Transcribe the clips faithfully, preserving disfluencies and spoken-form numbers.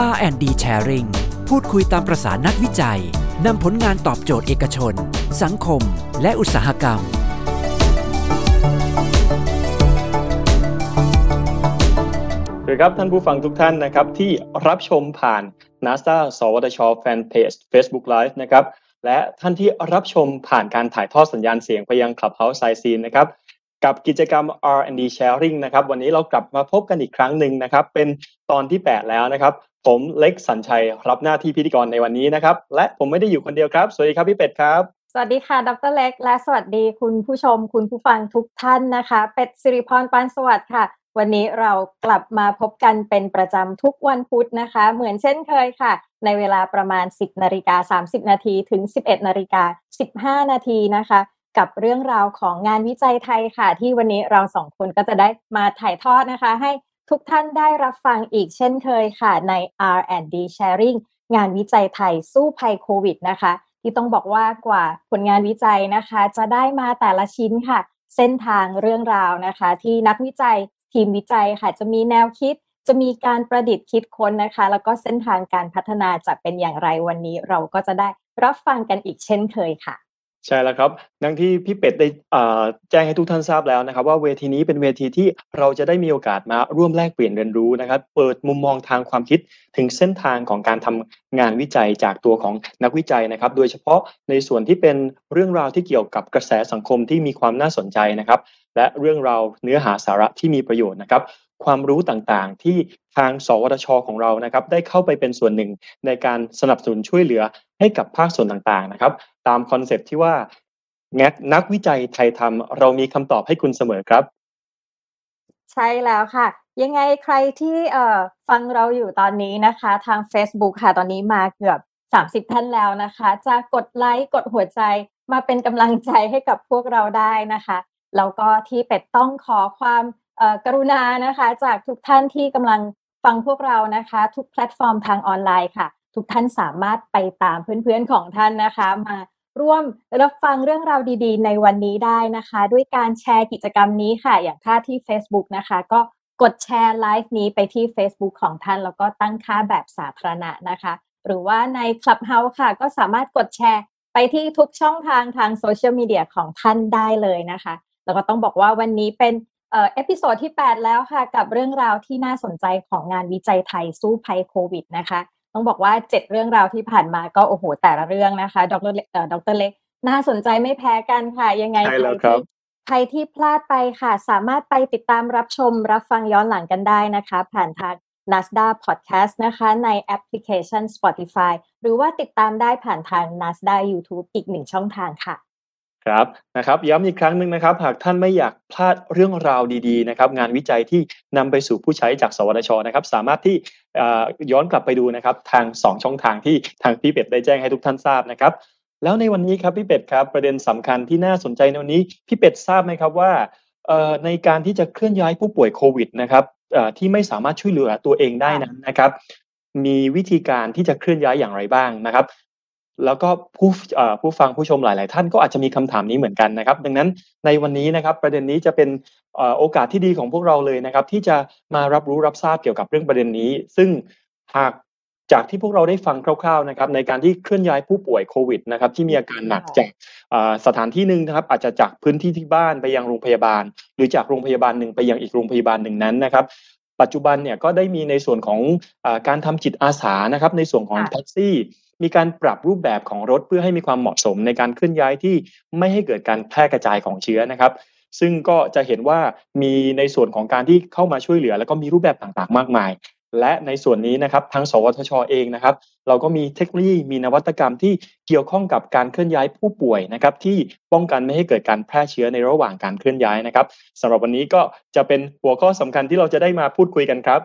อาร์ แอนด์ ดี Sharing พูดคุยตามประสานักวิจัยนำผลงานตอบโจทย์เอกชนสังคมและอุตสาหกรรมสวัสดีครับท่านผู้ฟังทุกท่านนะครับที่รับชมผ่าน NASTA สวทช Fanpage Facebook Live นะครับและท่านที่รับชมผ่านการถ่ายทอดสัญญาณเสียงไปยัง Clubhouse Scene นะครับกับกิจกรรม อาร์ แอนด์ ดี Sharing นะครับวันนี้เรากลับมาพบกันอีกครั้งหนึ่งนะครับเป็นตอนที่แปดแล้วนะครับผมเล็กสัญชัยรับหน้าที่พิธีกรในวันนี้นะครับและผมไม่ได้อยู่คนเดียวครับสวัสดีครับพี่เป็ดครับสวัสดีค่ะดร.เล็กและสวัสดีคุณผู้ชมคุณผู้ฟังทุกท่านนะคะเป็ดศิริพรปานสวัสดิ์ค่ะวันนี้เรากลับมาพบกันเป็นประจำทุกวันพุธนะคะเหมือนเช่นเคยค่ะในเวลาประมาณ สิบนาฬิกาสามสิบนาที ถึง สิบเอ็ดนาฬิกาสิบห้านาที นะคะกับเรื่องราวของงานวิจัยไทยค่ะที่วันนี้เราสองคนก็จะได้มาถ่ายทอดนะคะให้ทุกท่านได้รับฟังอีกเช่นเคยค่ะใน อาร์ แอนด์ ดี Sharing งานวิจัยไทยสู้ภัยโควิดนะคะที่ต้องบอกว่ากว่าผลงานวิจัยนะคะจะได้มาแต่ละชิ้นค่ะเส้นทางเรื่องราวนะคะที่นักวิจัยทีมวิจัยค่ะจะมีแนวคิดจะมีการประดิษฐ์คิดค้นนะคะแล้วก็เส้นทางการพัฒนาจะเป็นอย่างไรวันนี้เราก็จะได้รับฟังกันอีกเช่นเคยค่ะใช่แล้วครับดังที่พี่เป็ดได้แจ้งให้ทุกท่านทราบแล้วนะครับว่าเวทีนี้เป็นเวทีที่เราจะได้มีโอกาสมาร่วมแลกเปลี่ยนเรียนรู้นะครับเปิดมุมมองทางความคิดถึงเส้นทางของการทำงานวิจัยจากตัวของนักวิจัยนะครับโดยเฉพาะในส่วนที่เป็นเรื่องราวที่เกี่ยวกับกระแสสังคมที่มีความน่าสนใจนะครับและเรื่องราวเนื้อหาสาระที่มีประโยชน์นะครับความรู้ต่างๆที่ทางสวทชของเรานะครับได้เข้าไปเป็นส่วนหนึ่งในการสนับสนุนช่วยเหลือให้กับภาคส่วนต่างๆนะครับตามคอนเซ็ปต์ที่ว่านักวิจัยไทยทำเรามีคำตอบให้คุณเสมอครับใช่แล้วค่ะยังไงใครที่เอ่อฟังเราอยู่ตอนนี้นะคะทาง Facebook ค่ะตอนนี้มาเกือบสามสิบท่านแล้วนะคะจะกดไลค์กดหัวใจมาเป็นกำลังใจให้กับพวกเราได้นะคะแล้วก็ที่เป็ดต้องขอความกรุณานะคะจากทุกท่านที่กำลังฟังพวกเรานะคะทุกแพลตฟอร์มทางออนไลน์ค่ะทุกท่านสามารถไปตามเพื่อนๆของท่านนะคะมาร่วมรับฟังเรื่องราวดีๆในวันนี้ได้นะคะด้วยการแชร์กิจกรรมนี้ค่ะอย่างท่าที่ Facebook นะคะก็กดแชร์ไลฟ์นี้ไปที่ Facebook ของท่านแล้วก็ตั้งค่าแบบสาธารณะนะคะหรือว่าใน Clubhouse ค่ะก็สามารถกดแชร์ไปที่ทุกช่องทางทางโซเชียลมีเดียของท่านได้เลยนะคะแล้วก็ต้องบอกว่าวันนี้เป็นเอ่อเอพิโซดที่แปดแล้วค่ะกับเรื่องราวที่น่าสนใจของงานวิจัยไทยสู้ภัยโควิดนะคะต้องบอกว่าเจ็ดเรื่องราวที่ผ่านมาก็โอ้โหแต่ละเรื่องนะคะดร.เอ่อดร.เล็กน่าสนใจไม่แพ้กันค่ะยังไงใครที่ใครที่พลาดไปค่ะสามารถไปติดตามรับชมรับฟังย้อนหลังกันได้นะคะผ่านทาง NASDAQ Podcast นะคะในแอปพลิเคชัน Spotify หรือว่าติดตามได้ผ่านทาง NASDAQ YouTube อีกหนึ่งช่องทางค่ะครับนะครับย้ำอีกครั้งหนึ่งนะครับหากท่านไม่อยากพลาดเรื่องราวดีๆนะครับงานวิจัยที่นำไปสู่ผู้ใช้จากสวทชนะครับสามารถที่ย้อนกลับไปดูนะครับทางสองช่องทางที่ทางพี่เป็ดได้แจ้งให้ทุกท่านทราบนะครับแล้วในวันนี้ครับพี่เป็ดครับประเด็นสำคัญที่น่าสนใจในวันนี้พี่เป็ดทราบไหมครับว่าในการที่จะเคลื่อนย้ายผู้ป่วยโควิดนะครับที่ไม่สามารถช่วยเหลือตัวเองได้นั้นนะครับมีวิธีการที่จะเคลื่อนย้ายอย่างไรบ้างนะครับแล้วก็ผู้ผู้ฟังผู้ชมหลายๆท่านก็อาจจะมีคำถามนี้เหมือนกันนะครับดังนั้นในวันนี้นะครับประเด็นนี้จะเป็นโอกาสที่ดีของพวกเราเลยนะครับที่จะมารับรู้รับทราบเกี่ยวกับเรื่องประเด็นนี้ซึ่งหากจากที่พวกเราได้ฟังคร่าวๆนะครับในการที่เคลื่อนย้ายผู้ป่วยโควิดนะครับที่มีอาการหนักจากสถานที่หนึ่งนะครับอาจจะจากพื้นที่ที่บ้านไปยังโรงพยาบาลหรือจากโรงพยาบาลหนึ่งไปยังอีกโรงพยาบาลหนึ่งนั้นนะครับปัจจุบันเนี่ยก็ได้มีในส่วนของการทำจิตอาสานะครับในส่วนของแท็กซี่มีการปรับรูปแบบของรถเพื่อให้มีความเหมาะสมในการเคลื่อนย้ายที่ไม่ให้เกิดการแพร่กระจายของเชื้อนะครับซึ่งก็จะเห็นว่ามีในส่วนของการที่เข้ามาช่วยเหลือแล้วก็มีรูปแบบต่างๆมากมายและในส่วนนี้นะครับทางสวทช.เองนะครับเราก็มีเทคโนโลยีมีนวัตกรรมที่เกี่ยวข้องกับการเคลื่อนย้ายผู้ป่วยนะครับที่ป้องกันไม่ให้เกิดการแพร่เชื้อในระหว่างการเคลื่อนย้ายนะครับสำหรับวันนี้ก็จะเป็นหัวข้อสำคัญที่เราจะได้มาพูดคุยกันครับ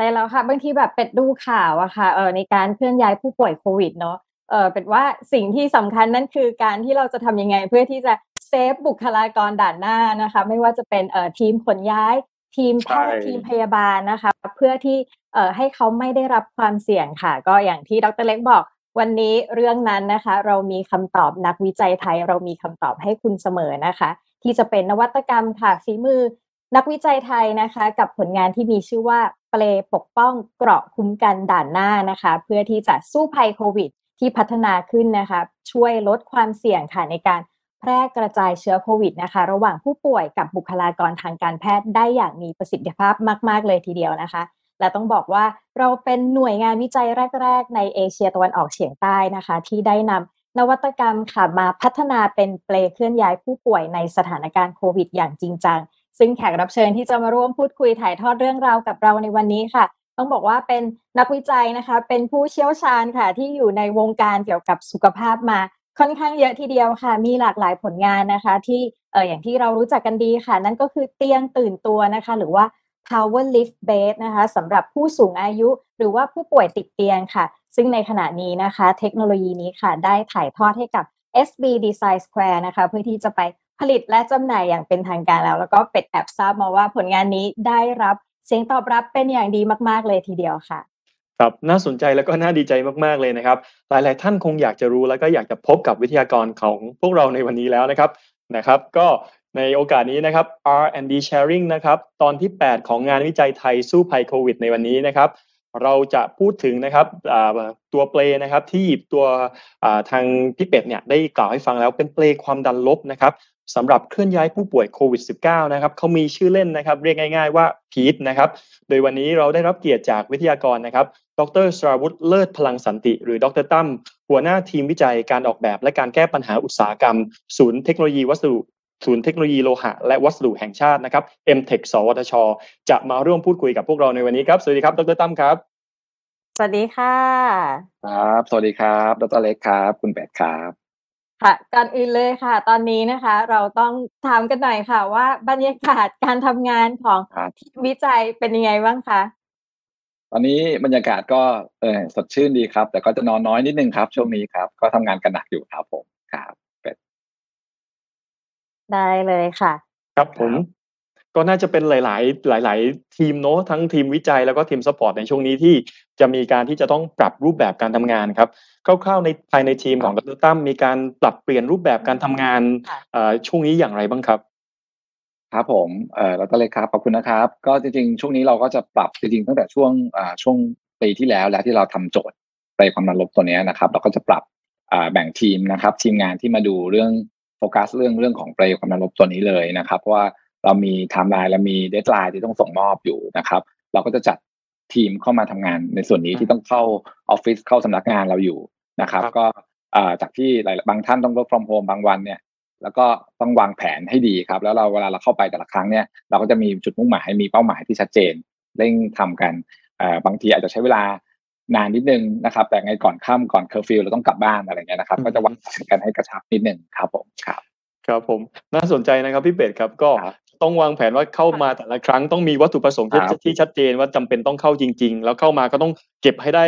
ใช่แล้วค่ะบางทีแบบเป็ดดูข่าวอะค่ะเออในการเคลื่อนย้ายผู้ป่วยโควิดเนาะเออเป็ดว่าสิ่งที่สำคัญนั่นคือการที่เราจะทำยังไงเพื่อที่จะเซฟบุคลากรด่านหน้านะคะไม่ว่าจะเป็นเอ่อทีมขนย้ายทีมแพทย์ทีมพยาบาลนะคะเพื่อที่เอ่อให้เขาไม่ได้รับความเสี่ยงค่ะก็อย่างที่ดร.เล็กบอกวันนี้เรื่องนั้นนะคะเรามีคำตอบนักวิจัยไทยเรามีคำตอบให้คุณเสมอนะคะที่จะเป็นนวัตกรรมค่ะฝีมือ นักวิจัยไทยนะคะกับผลงานที่มีชื่อว่าเปลปกป้องเกราะคุ้มกันด่านหน้านะคะเพื่อที่จะสู้ภัยโควิดที่พัฒนาขึ้นนะคะช่วยลดความเสี่ยงค่ะในการแพร่กระจายเชื้อโควิดนะคะระหว่างผู้ป่วยกับบุคลากรทางการแพทย์ได้อย่างมีประสิทธิภาพมากๆเลยทีเดียวนะคะและต้องบอกว่าเราเป็นหน่วยงานวิจัยแรกๆในเอเชียตะวันออกเฉียงใต้นะคะที่ได้นำนวัตกรรมค่ะมาพัฒนาเป็นเปลเคลื่อนย้ายผู้ป่วยในสถานการณ์โควิดอย่างจริงจังซึ่งแขกรับเชิญที่จะมาร่วมพูดคุยถ่ายทอดเรื่องราวกับเราในวันนี้ค่ะต้องบอกว่าเป็นนักวิจัยนะคะเป็นผู้เชี่ยวชาญค่ะที่อยู่ในวงการเกี่ยวกับสุขภาพมาค่อนข้างเยอะทีเดียวค่ะมีหลากหลายผลงานนะคะที่เอ่ออย่างที่เรารู้จักกันดีค่ะนั่นก็คือเตียงตื่นตัวนะคะหรือว่า Power Lift Bed นะคะสำหรับผู้สูงอายุหรือว่าผู้ป่วยติดเตียงค่ะซึ่งในขณะนี้นะคะเทคโนโลยีนี้ค่ะได้ถ่ายทอดให้กับ เอส บี Design Square นะคะเพื่อที่จะไปผลิตและจำหน่ายอย่างเป็นทางการแล้วแล้วก็เป็ดแอบทราบมาว่าผลงานนี้ได้รับเสียงตอบรับเป็นอย่างดีมากๆเลยทีเดียวค่ะครับน่าสนใจแล้วก็น่าดีใจมากๆเลยนะครับหลายๆท่านคงอยากจะรู้แล้วก็อยากจะพบกับวิทยากรของพวกเราในวันนี้แล้วนะครับนะครับก็ในโอกาสนี้นะครับ อาร์ แอนด์ ดี Sharing นะครับตอนที่แปดของงานวิจัยไทยสู้ภัยโควิดในวันนี้นะครับเราจะพูดถึงนะครับตัวเปลนะครับที่หยิบตัวทางพี่เป็ดเนี่ยได้กล่าวให้ฟังแล้วเป็นเปลความดันลบนะครับสำหรับเคลื่อนย้ายผู้ป่วยโควิด สิบเก้า นะครับเขามีชื่อเล่นนะครับเรียกง่ายๆว่าพีทนะครับโดยวันนี้เราได้รับเกียรติจากวิทยากรนะครับดร.สราวุธเลิศพลังสันติหรือดร.ตั้มหัวหน้าทีมวิจัยการออกแบบและการแก้ปัญหาอุตสาหกรรมศูนย์เทคโนโลยีวัสดุศูนย์เทคโนโลยีโลหะและวัสดุแห่งชาตินะครับ เอ็ม เทค สวทช.จะมาร่วมพูดคุยกับพวกเราในวันนี้ครับสวัสดีครับดร.ตั้มครับสวัสดีค่ะครับสวัสดีครับดร.เล็กครับคุณเป็ดครับค่ะก่อนอื่นเลยค่ะตอนนี้นะคะเราต้องถามกันหน่อยค่ะว่าบรรยากาศการทำงานของทีมวิจัยเป็นยังไงบ้างคะตอนนี้บรรยากาศก็เออสดชื่นดีครับแต่ก็จะนอนน้อยนิดนึงครับช่วงนี้ครับก็ทำงานกันหนักอยู่ครับผมครับเป็ดได้เลยค่ะครับผมก็น่าจะเป็นหลายๆหลายๆทีมเนาะทั้งทีมวิจัยแล้วก็ทีมซัพพอร์ตในช่วงนี้ที่จะมีการที่จะต้องปรับรูปแบบการทำงานครับคร่าวๆในภายในทีมของดร.ตั้มมีการปรับเปลี่ยนรูปแบบการทำงานช่วงนี้อย่างไรบ้างครับครับผมเอ่อดร.เล็กครับขอบคุณนะครับก็จริงๆช่วงนี้เราก็จะปรับจริงๆตั้งแต่ช่วงอ่าช่วงปีที่แล้วแล้วที่เราทำโจทย์ไปความดันลบตัวนี้นะครับเราก็จะปรับอ่าแบ่งทีมนะครับทีมงานที่มาดูเรื่องโฟกัสเรื่องเรื่องของเปลวความดันลบตัวนี้เลยนะครับเพราะว่าเรามีไทม์ไลน์และมีเดดไลน์ที่ต้องส่งมอบอยู่นะครับเราก็จะจัดทีมเข้ามาทำงานในส่วนนี้ที่ต้องเข้าออฟฟิศเข้าสำนักงานเราอยู่นะครับก็จากที่หลายบางท่านต้อง work from home บางวันเนี่ยแล้วก็ต้องวางแผนให้ดีครับแล้วเราเวลาเราเข้าไปแต่ละครั้งเนี่ยเราก็จะมีจุดมุ่งหมายมีเป้าหมายที่ชัดเจนเร่งทำกันบางทีอาจจะใช้เวลานานนิดนึงนะครับแต่ไงก่อนค่ำก่อนเคอร์ฟิวเราต้องกลับบ้านอะไรเงี้ยนะครับก็จะวางแผนกันให้กระชับนิดนึงครับผมครับครับผมน่าสนใจนะครับพี่เป็ดครับก็ต้องวางแผนว่าเข้ามาแต่ละครั้งต้องมีวัตถุประสงค์ที่ชัดเจนว่าจำเป็นต้องเข้าจริงๆแล้วเข้ามาก็ต้องเก็บให้ได้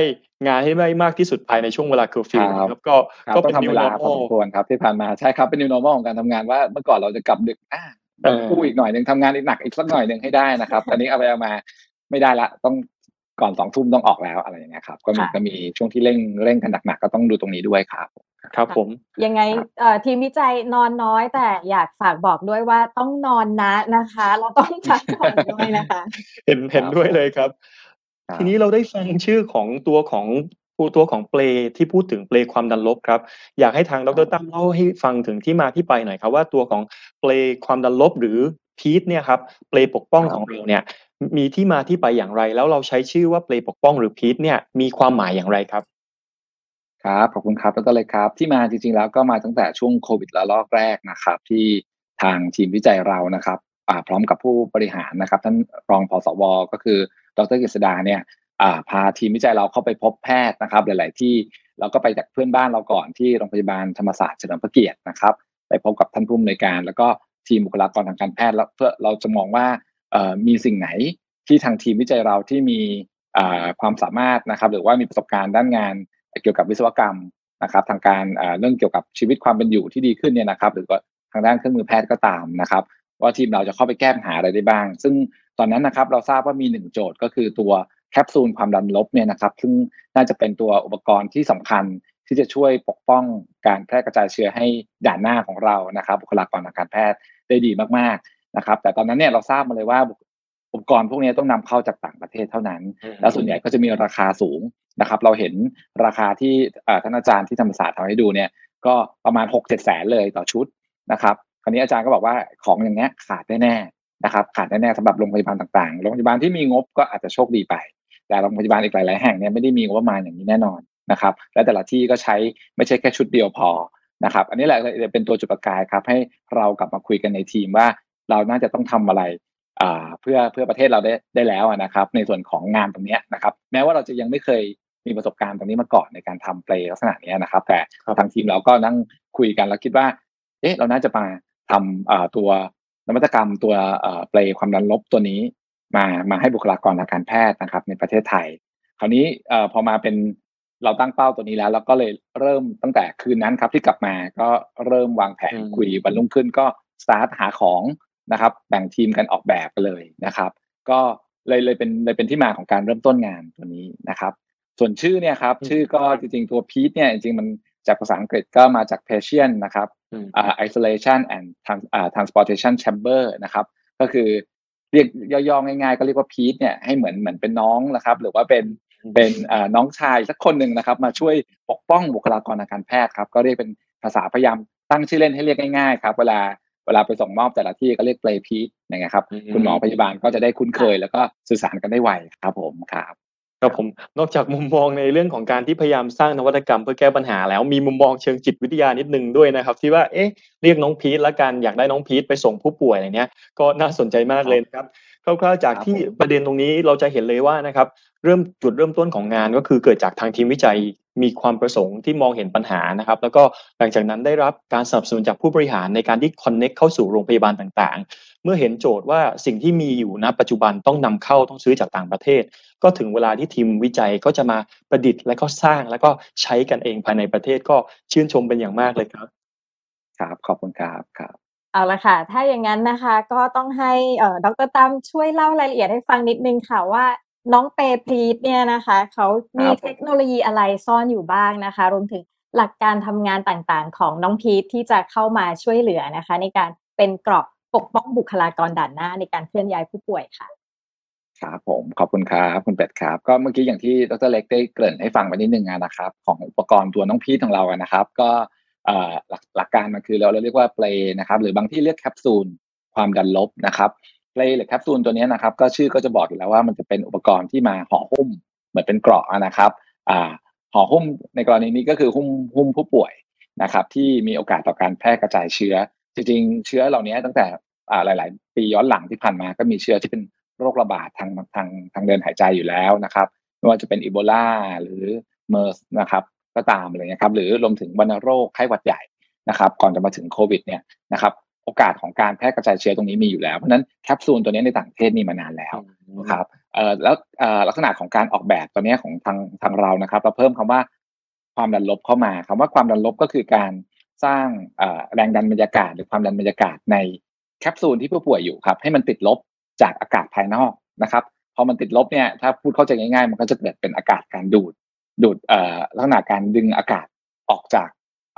งานให้ได้มากที่สุดภายในช่วงเวลาเคอร์ฟิวครับก็ก็เป็นนิวโนมอลครับที่ผ่านมาใช่ครับเป็นนิวโนมอลของการทำงานว่าเมื่อก่อนเราจะกลับดึกอ่ะกู้อีกหน่อยนึงทำงานอีกหนักอีกสักหน่อยนึงให้ได้นะครับตอนนี้เอาไปเอามาไม่ได้ละต้องก่อนสองทุ่มต้องออกแล้วอะไรอย่างเงี้ยครับก็มีก็มีช่วงที่เร่งเร่งกันหนักๆก็ต้องดูตรงนี้ด้วยครับครับผมยังไงทีมวิจัยนอนน้อยแต่อยากฝากบอกด้วยว่าต้องนอนนะนะคะเราต้องพักผ่อนด้วยนะคะเห็นเห็นด้วยเลยครับทีนี้เราได้ฟังชื่อของตัวของตัวของเปลที่พูดถึงเปลความดันลบครับอยากให้ทางดร.ตั้มเล่าให้ฟังถึงที่มาที่ไปหน่อยครับว่าตัวของเปลความดันลบหรือพีทเนี่ยครับเปลปกป้องของเราเนี่ยมีที่มาที่ไปอย่างไรแล้วเราใช้ชื่อว่าเปลปกป้องหรือพีทเนี่ยมีความหมายอย่างไรครับครับขอบคุณครับแล้วก็เลยครับที่มาจริงๆแล้วก็มาตั้งแต่ช่วงโควิดระลอกแรกนะครับที่ทางทีมวิจัยเรานะครับพร้อมกับผู้บริหารนะครับท่านรองผสว.ก็คือดร.กฤษดาเนี่ยพาทีมวิจัยเราเข้าไปพบแพทย์นะครับหลายๆที่เราก็ไปจากเพื่อนบ้านเราก่อนที่โรงพยาบาลธรรมศาสตร์เฉลิมพระเกียรตินะครับไปพบกับท่านผู้อำนวยการแล้วก็ทีมบุคลากรทางการแพทย์แล้วเพื่อเราจะมองว่ามีสิ่งไหนที่ทางทีมวิจัยเราที่มีความสามารถนะครับหรือว่ามีประสบการณ์ด้านงานเกี่ยวกับวิศวกรรมนะครับทางการเรื่องเกี่ยวกับชีวิตความเป็นอยู่ที่ดีขึ้นเนี่ยนะครับหรือก็ทางด้านเครื่องมือแพทย์ก็ตามนะครับว่าทีมเราจะเข้าไปแก้ปัญหาอะไรได้บ้างซึ่งตอนนั้นนะครับเราทราบว่ามีหนึ่งโจทย์ก็คือตัวแคปซูลความดันลบเนี่ยนะครับซึ่งน่าจะเป็นตัวอุปกรณ์ที่สำคัญที่จะช่วยปกป้องการแพร่กระจายเชื้อให้ด่านหน้าของเรานะครับบุคลากรทางการแพทย์ได้ดีมาก นะครับแต่ตอนนั้นเนี่ยเราทราบมาเลยว่าอุปกรณ์พวกนี้ต้องนำเข้าจากต่างประเทศเท่านั้นแล้วส่วนใหญ่ก็จะมีราคาสูงนะครับเราเห็นราคาที่ท่านอาจารย์ที่ธรรมศาสตร์ทำให้ดูเนี่ยก็ประมาณ หกถึงเจ็ด แสนเลยต่อชุดนะครับคราวนี้อาจารย์ก็บอกว่าของอย่างนี้ขาดแน่ๆนะครับขาดแน่ๆสำหรับโรงพยาบาลต่างๆโรงพยาบาลที่มีงบก็อาจจะโชคดีไปแต่โรงพยาบาลอีกหลายๆแห่งเนี่ยไม่ได้มีงบประมาณอย่างนี้แน่นอนนะครับและแต่ละที่ก็ใช้ไม่ใช่แค่ชุดเดียวพอนะครับอันนี้แหละเป็นตัวจุดประกายครับให้เรากลับมาคุยกันในทีมว่าเราน่าจะต้องทำอะไรเพื่อเพื่อประเทศเราได้ได้แล้วนะครับในส่วนของงานตรงนี้นะครับแม้ว่าเราจะยังไม่เคยมีประสบการณ์ตรงนี้มาก่อนในการทำเพลย์ลักษณะนี้นะครับแต่ทางทีมเราก็นั่งคุยกันแล้วคิดว่าเอ๊ะเราน่าจะมาทำตัวนวัตกรรมตัวเพลย์ความดันลบตัวนี้มามาให้บุคลากรทางการแพทย์นะครับในประเทศไทยคราวนี้พอมาเป็นเราตั้งเป้าตัวนี้แล้วเราก็เลยเริ่มตั้งแต่คืนนั้นครับที่กลับมาก็เริ่มวางแผนคุยวันรุ่งขึ้นก็สตาร์ทหาของนะครับแบ่งทีมกันออกแบบกันเลยนะครับก็เลยเลยเป็นเลยเป็นที่มาของการเริ่มต้นงานตัวนี้นะครับส่วนชื่อเนี่ยครับชื่อก็จริงๆตัว พี อี ที เนี่ยจริงๆมันจากภาษาอังกฤษก็มาจาก patient นะครับ uh, isolation and trans, uh, transportation chamber นะครับก็คือเรียกย่อๆง่ายๆก็เรียกว่า พี อี ที เนี่ยให้เหมือนเหมือนเป็นน้องนะครับหรือว่าเป็นเป็นน้องชายสักคนหนึ่งนะครับมาช่วยปกป้องบุคลากรทางการแพทย์ครับก็เรียกเป็นภาษาพยายามตั้งชื่อเล่นให้เรียกง่ายๆครับเวลาเวลาไปส่งมอบแต่ละที่ก็เรียกเพลย์พีทนะครับคุณหมอพยาบาลก็จะได้คุ้นเคยแล้วก็สื่อสารกันได้ไวครับผมครับครับผมนอกจากมุมมองในเรื่องของการที่พยายามสร้างนวัตกรรมเพื่อแก้ปัญหาแล้วมีมุมมองเชิงจิตวิทยานิดนึงด้วยนะครับที่ว่าเอ๊ะเรียกน้องพีทละกันอยากได้น้องพีทไปส่งผู้ป่วยอะไรเนี้ยก็น่าสนใจมากเลยนะครับคร่าวๆจากที่ประเด็นตรงนี้เราจะเห็นเลยว่านะครับเริ่มจุดเริ่มต้นของงานก็คือเกิดจากทางทีมวิจัยมีความประสงค์ที่มองเห็นปัญหานะครับแล้วก็หลังจากนั้นได้รับการสนับสนุนจากผู้บริหารในการที่คอนเน็กเข้าสู่โรงพยาบาลต่างๆเมื่อเห็นโจทย์ว่าสิ่งที่มีอยู่ณปัจจุบันต้องนำเข้าต้องซื้อจากต่างประเทศก็ถึงเวลาที่ทีมวิจัยก็จะมาประดิษฐ์และก็สร้างแล้วก็ใช้กันเองภายในประเทศก็ชื่นชมเป็นอย่างมากเลยครับครับขอบคุณครับครับเอาละค่ะถ้าอย่างนั้นนะคะก็ต้องให้เอ่อดร.ตั้มช่วยเล่ารายละเอียดให้ฟังนิดนึงค่ะว่าน้องเปย์พรีทเนี่ยนะคะเขามีเทคโนโลยีอะไรซ่อนอยู่บ้างนะคะรวมถึงหลักการทำงานต่างๆของน้องพีทที่จะเข้ามาช่วยเหลือนะคะในการเป็นเกราะปกป้องบุคลากรด่านหน้าในการเคลื่อนย้ายผู้ป่วยค่ะครับผมขอบคุณครับคุณเป็ดครับก็เมื่อกี้อย่างที่ดร.เล็กได้เกริ่นให้ฟังไปนิดนึงนะครับของอุปกรณ์ตัวน้องพีทของเรานะครับก็หลักหลักการมันคือเราเรียกว่าเปลนะครับหรือบางที่เรียกแคปซูลความดันลบนะครับเปลหรือแคปซูลตัวนี้นะครับก็ชื่อก็จะบอกอยู่แล้วว่ามันจะเป็นอุปกรณ์ที่มาห่อหุ้มเหมือนเป็นเกราะนะครับอ่าห่อหุ้มในกรณีนี้ก็คือหุ้มหุ้มผู้ป่วยนะครับที่มีโอกาสต่อการแพร่กระจายเชื้อจริงๆเชื้อเหล่านี้ตั้งแต่อ่าหลายๆปีย้อนหลังที่ผ่านมาก็มีเชื้อที่เป็นโรคระบาดทางทางทางเดินหายใจอยู่แล้วนะครับไม่ว่าจะเป็นอีโบลาหรือเมอร์สนะครับก็ตามอะไรเงี้ยครับหรือรวมถึงวัณโรคไข้หวัดใหญ่นะครับก่อนจะมาถึงโควิดเนี่ยนะครับโอกาสของการแพร่กระจายเชื้อตรงนี้มีอยู่แล้วเพราะฉะนั้นแคปซูลตัวนี้ในต่างประเทศมีมานานแล้วนะครับเอ่อแล้วเอ่อลักษณะของการออกแบบตัวนี้ของทางทางเรานะครับเราเพิ่มคำว่าความดันลบเข้ามาคำว่าความดันลบก็คือการสร้างเอ่อแรงดันบรรยากาศหรือความดันบรรยากาศในแคปซูลที่ผู้ป่วยอยู่ครับให้มันติดลบจากอากาศภายนอกนะครับพอมันติดลบเนี่ยถ้าพูดเข้าใจง่ายๆมันก็จะเกิดเป็นอากาศการดูดดูดเอ่อลักษณะการดึงอากาศออกจาก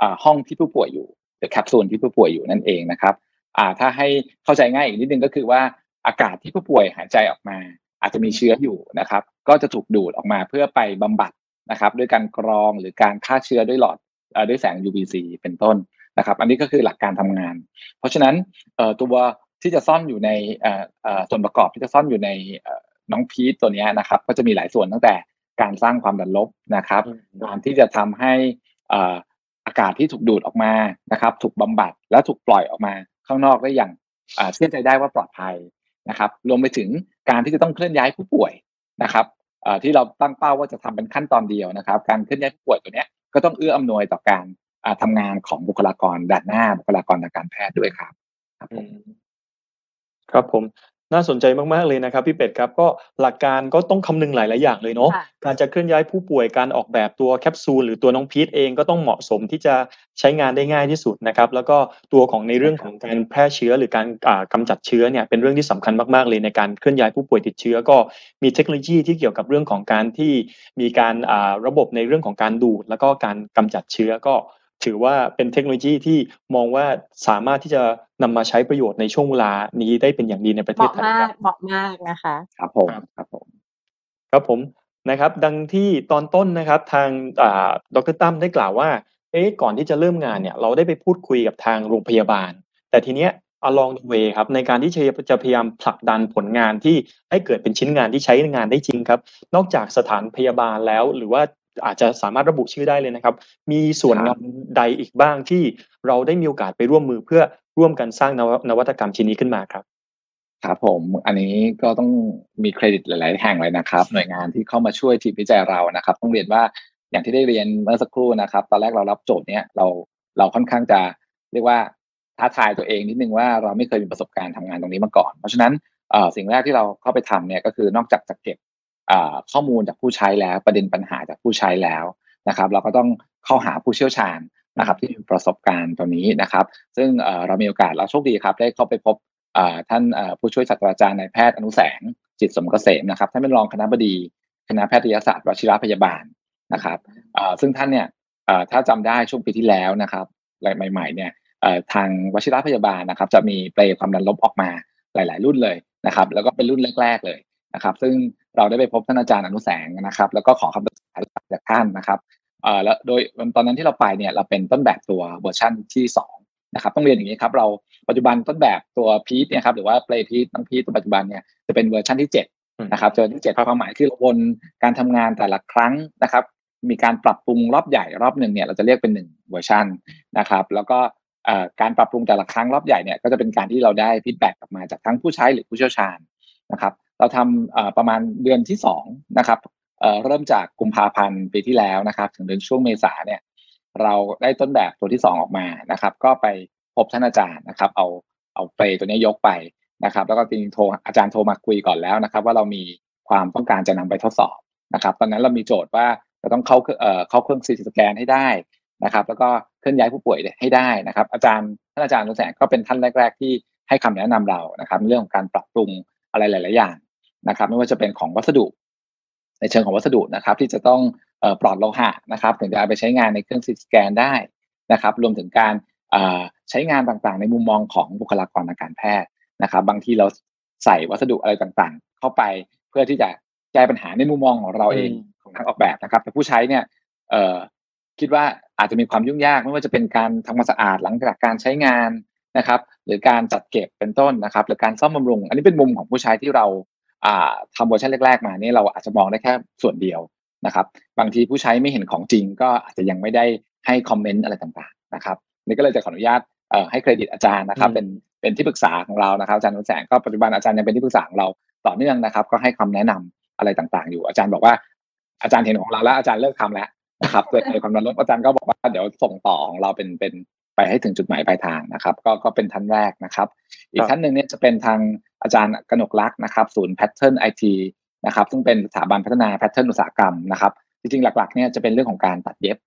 อ่าห้องที่ผู้ป่วยอยู่หรือแคปซูลที่ผู้ป่วยอยู่นั่นเองนะครับอ่าถ้าให้เข้าใจง่ายอีกนิดนึงก็คือว่าอากาศที่ผู้ป่วยหายใจออกมาอาจจะมีเชื้ออยู่นะครับก็จะถูกดูดออกมาเพื่อไปบำบัดนะครับด้วยการกรองหรือการฆ่าเชื้อด้วยหลอดเอ่อด้วยแสง ยู วี ซี เป็นต้นนะครับอันนี้ก็คือหลักการทำงานเพราะฉะนั้นเอ่อตัวที่จะซ่อนอยู่ในเอ่อเอ่อส่วนประกอบที่จะซ่อนอยู่ในเอ่อน้องพีทตัวนี้นะครับก็จะมีหลายส่วนตั้งแต่การสร้างความดันลบนะครับการที่จะทำให้อากาศที่ถูกดูดออกมานะครับถูกบำบัดและถูกปล่อยออกมาข้างนอกได้อย่างเชื่อใจได้ว่าปลอดภัยนะครับรวมไปถึงการที่จะต้องเคลื่อนย้ายผู้ป่วยนะครับที่เราตั้งเป้าว่าจะทำเป็นขั้นตอนเดียวนะครับการเคลื่อนย้ายผู้ป่วยตัวนี้ก็ต้องเอื้ออำนวยต่อการทำงานของบุคลากรด้านหน้าบุคลากรทางการแพทย์ด้วยครับครับผมครับผมน่าสนใจมากๆเลยนะครับพี่เป็ดครับก็หลักการก็ต้องคำนึงหลายๆอย่างเลยเนาะการจะเคลื่อนย้ายผู้ป่วยการออกแบบตัวแคปซูลหรือตัวน้องพีทเองก็ต้องเหมาะสมที่จะใช้งานได้ง่ายที่สุดนะครับแล้วก็ตัวของในเรื่องของการแพร่เชื้อหรือการกำจัดเชื้อเนี่ยเป็นเรื่องที่สำคัญมากๆเลยในการเคลื่อนย้ายผู้ป่วยติดเชื้อก็มีเทคโนโลยีที่เกี่ยวกับเรื่องของการที่มีการระบบในเรื่องของการดูดแล้วก็การกำจัดเชื้อก็ ถือว่าเป็นเทคโนโลยีที่มองว่าสามารถที่จะนำมาใช้ประโยชน์ในช่วงเวลานี้ได้เป็นอย่างดีในประเทศไทยครับเหมาะมากนะคะครับผมครับผมครับผมนะครับดังที่ตอนต้นนะครับทางดร.ตั้มได้กล่าวว่าเอ๊ะก่อนที่จะเริ่มงานเนี่ยเราได้ไปพูดคุยกับทางโรงพยาบาลแต่ทีเนี้ย along the way ครับในการที่จะพยายามผลักดันผลงานที่ให้เกิดเป็นชิ้นงานที่ใช้งานได้จริงครับนอกจากสถานพยาบาลแล้วหรือว่าอาจจะสามารถระบุชื่อได้เลยนะครับมีส่วนงานใดอีกบ้างที่เราได้มีโอกาสไปร่วมมือเพื่อร่วมกันสร้างนวัตกรรมชิ้นนี้ขึ้นมาครับครับผมอันนี้ก็ต้องมีเครดิตหลายๆแห่งเลยนะครับหน่วยงานที่เข้ามาช่วยทีมวิจัยเรานะครับต้องเรียนว่าอย่างที่ได้เรียนเมื่อสักครู่นะครับตอนแรกเรารับโจทย์เนี้ยเราเราค่อนข้างจะเรียกว่าท้าทายตัวเองนิดนึงว่าเราไม่เคยมีประสบการณ์ทำงานตรงนี้มาก่อนเพราะฉะนั้นเอ่อสิ่งแรกที่เราเข้าไปทำเนี่ยก็คือนอกจากจะเก็บข้อมูลจากผู้ใช้แล้วประเด็นปัญหาจากผู้ใช้แล้วนะครับเราก็ต้องเข้าหาผู้เชี่ยวชาญนะครับที่มีประสบการณ์ตรงนี้นะครับซึ่งเรามีโอกาสเราโชคดีครับได้เข้าไปพบท่านผู้ช่วยศาสตราจารย์นายแพทย์อนุแสงจิตสมเกษมนะครับท่านเป็นรองคณบดีคณะแพทยศาสตร์วชิรพยาบาลนะครับซึ่งท่านเนี่ยถ้าจำได้ช่วงปีที่แล้วนะครับใหม่ๆเนี่ยทางวชิรพยาบาลนะครับจะมีเปลความดันลบออกมาหลายๆรุ่นเลยนะครับแล้วก็เป็นรุ่นแรกๆเลยนะครับซึ่งเราได้ไปพบท่านอาจารย์อนุแสงนะครับแล้วก็ขอคำปรึกษาจากท่านนะครับเอ่อแล้วโดยตอนนั้นที่เราไปเนี่ยเราเป็นต้นแบบตัวเวอร์ชั่นที่สองนะครับต้องเรียนอย่างนี้ครับเราปัจจุบันต้นแบบตัวพีทเนี่ยครับหรือว่าเพลย์พีทน้องพีทตัวปัจจุบันเนี่ยจะเป็นเวอร์ชั่นที่เจ็ดนะครับเวอร์ชันที่เจ็ดความหมายคือวนการทำงานแต่ละครั้งนะครับมีการปรับปรุงรอบใหญ่รอบนึงเนี่ยเราจะเรียกเป็นหนึ่งเวอร์ชั่นนะครับแล้วก็เอ่อการปรับปรุงแต่ละครั้งรอบใหญ่เนี่ยก็จะเป็นการที่เราได้ฟีดแบคกลับมาจากทั้งผู้ใช้หรือผู้เชี่ยวชาญนะครับเราทำประมาณเดือนที่สองนะครับเริ่มจากกุมภาพันธ์ปีที่แล้วนะครับถึงเดือนช่วงเมษาเนี่ยเราได้ต้นแบบตัวที่สอง อ, ออกมานะครับก็ไปพบท่านอาจารย์นะครับเอาเอาเปรย์ตัวนี้ยกไปนะครับแล้วก็จริงๆโทรอาจารย์โทรมาคุยก่อนแล้วนะครับว่าเรามีความต้องการจะนำไปทดสอบนะครับตอนนั้นเรามีโจทย์ว่าจะต้องเข้าเอ่อเข้าเครื่องซีทีสแกนให้ได้นะครับแล้วก็เคลื่อนย้ายผู้ป่วยให้ได้นะครับอาจารย์ท่านอาจารย์อนุแสงก็เป็นท่านแรกๆที่ให้คำแนะนำเรานะครับเรื่องของการปรับปรุงอะไรหลายๆอย่างนะครับไม่ว่าจะเป็นของวัสดุในเชิงของวัสดุนะครับที่จะต้องเอ่อปลอดโลหะนะครับถึงจะเอาไปใช้งานในเครื่องซีทีสแกนได้นะครับรวมถึงการเอ่อใช้งานต่างๆในมุมมองของบุคลากรทางการแพทย์นะครับบางทีเราใส่วัสดุอะไรต่างๆเข้าไปเพื่อที่จะแก้ปัญหาในมุมมองของเราเองของทางออกแบบนะครับแต่ผู้ใช้เนี่ยเอ่อคิดว่าอาจจะมีความยุ่งยากไม่ว่าจะเป็นการทำความสะอาดหลังจากการใช้งานนะครับหรือการจัดเก็บเป็นต้นนะครับหรือการซ่อมบำรุงอันนี้เป็นมุมของผู้ใช้ที่เราอ่าทำเวอร์ชันแรกๆมานี่เราอาจจะมองได้แค่ส่วนเดียวนะครับบางทีผู้ใช้ไม่เห็นของจริงก็อาจจะยังไม่ได้ให้คอมเมนต์อะไรต่างๆนะครับนี่ก็เลยจะขออนุญาตเอ่อให้เครดิตอาจารย์นะครับเป็นเป็นที่ปรึกษาของเรานะครับอาจารย์นุชแสงก็ปัจจุบันอาจารย์ยังเป็นที่ปรึกษาของเราต่อเนื่องนะครับก็ให้คำแนะนำอะไรต่างๆอยู่อาจารย์บอกว่าอาจารย์เห็นของเราแล้วอาจารย์เลิกทำแล้วนะครับเกิดในความร้อนรบอาจารย์ก็บอกว่าเดี๋ยวส่งต่อของเราเป็นเป็นไปให้ถึงจุดหมายปลายทางนะครับก็ก็เป็นท่านแรกนะครับอีกท่านนึงเนี่ยจะเป็นทางอาจารย์กนกลักษณ์นะครับศูนย์ Pattern ไอ ที นะครับซึ่งเป็นสถาบันพัฒนา Pattern อุตสาหกรรมนะครับจริงๆหลักๆเนี่ยจะเป็นเรื่องของการตัดเย็บ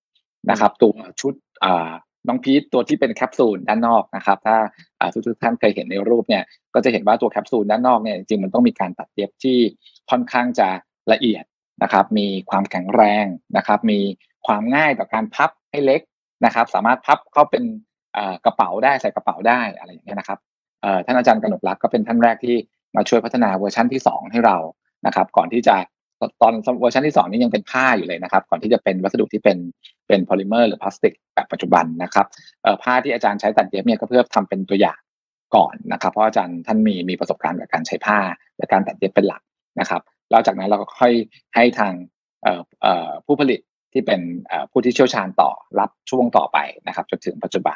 นะครับตัวชุดอ่าน้องพีทตัวที่เป็นแคปซูลด้านนอกนะครับถ้าอ่าทุกๆท่านเคยเห็นในรูปเนี่ยก็จะเห็นว่าตัวแคปซูลด้านนอกเนี่ยจริงๆมันต้องมีการตัดเย็บที่ค่อนข้างจะละเอียดนะครับมีความแข็งแรงนะครับมีความง่ายต่อการพับให้เล็กนะครับสามารถพับเข้าเป็นกระเป๋าได้ใส่กระเป๋าได้อะไรอย่างเงี้ยนะครับท่านอาจารย์กนกลักษณ์ก็เป็นท่านแรกที่มาช่วยพัฒนาเวอร์ชันที่สองให้เรานะครับก่อนที่จะตอนเวอร์ชันที่สองนี้ยังเป็นผ้าอยู่เลยนะครับก่อนที่จะเป็นวัสดุที่เป็นเป็นโพลิเมอร์หรือพลาสติกแบบปัจจุบันนะครับผ้าที่อาจารย์ใช้ตัดเย็บเนี่ยก็เพื่อทำเป็นตัวอย่างก่อนนะครับเพราะอาจารย์ท่านมีมีประสบการณ์กับการใช้ผ้าและการตัดเย็บเป็นหลักนะครับแล้วจากนั้นเราก็ค่อยให้ทางผู้ผลิตที่เป็นผู้ที่เชี่ยวชาญต่อรับช่วงต่อไปนะครับจนถึงปัจจุบั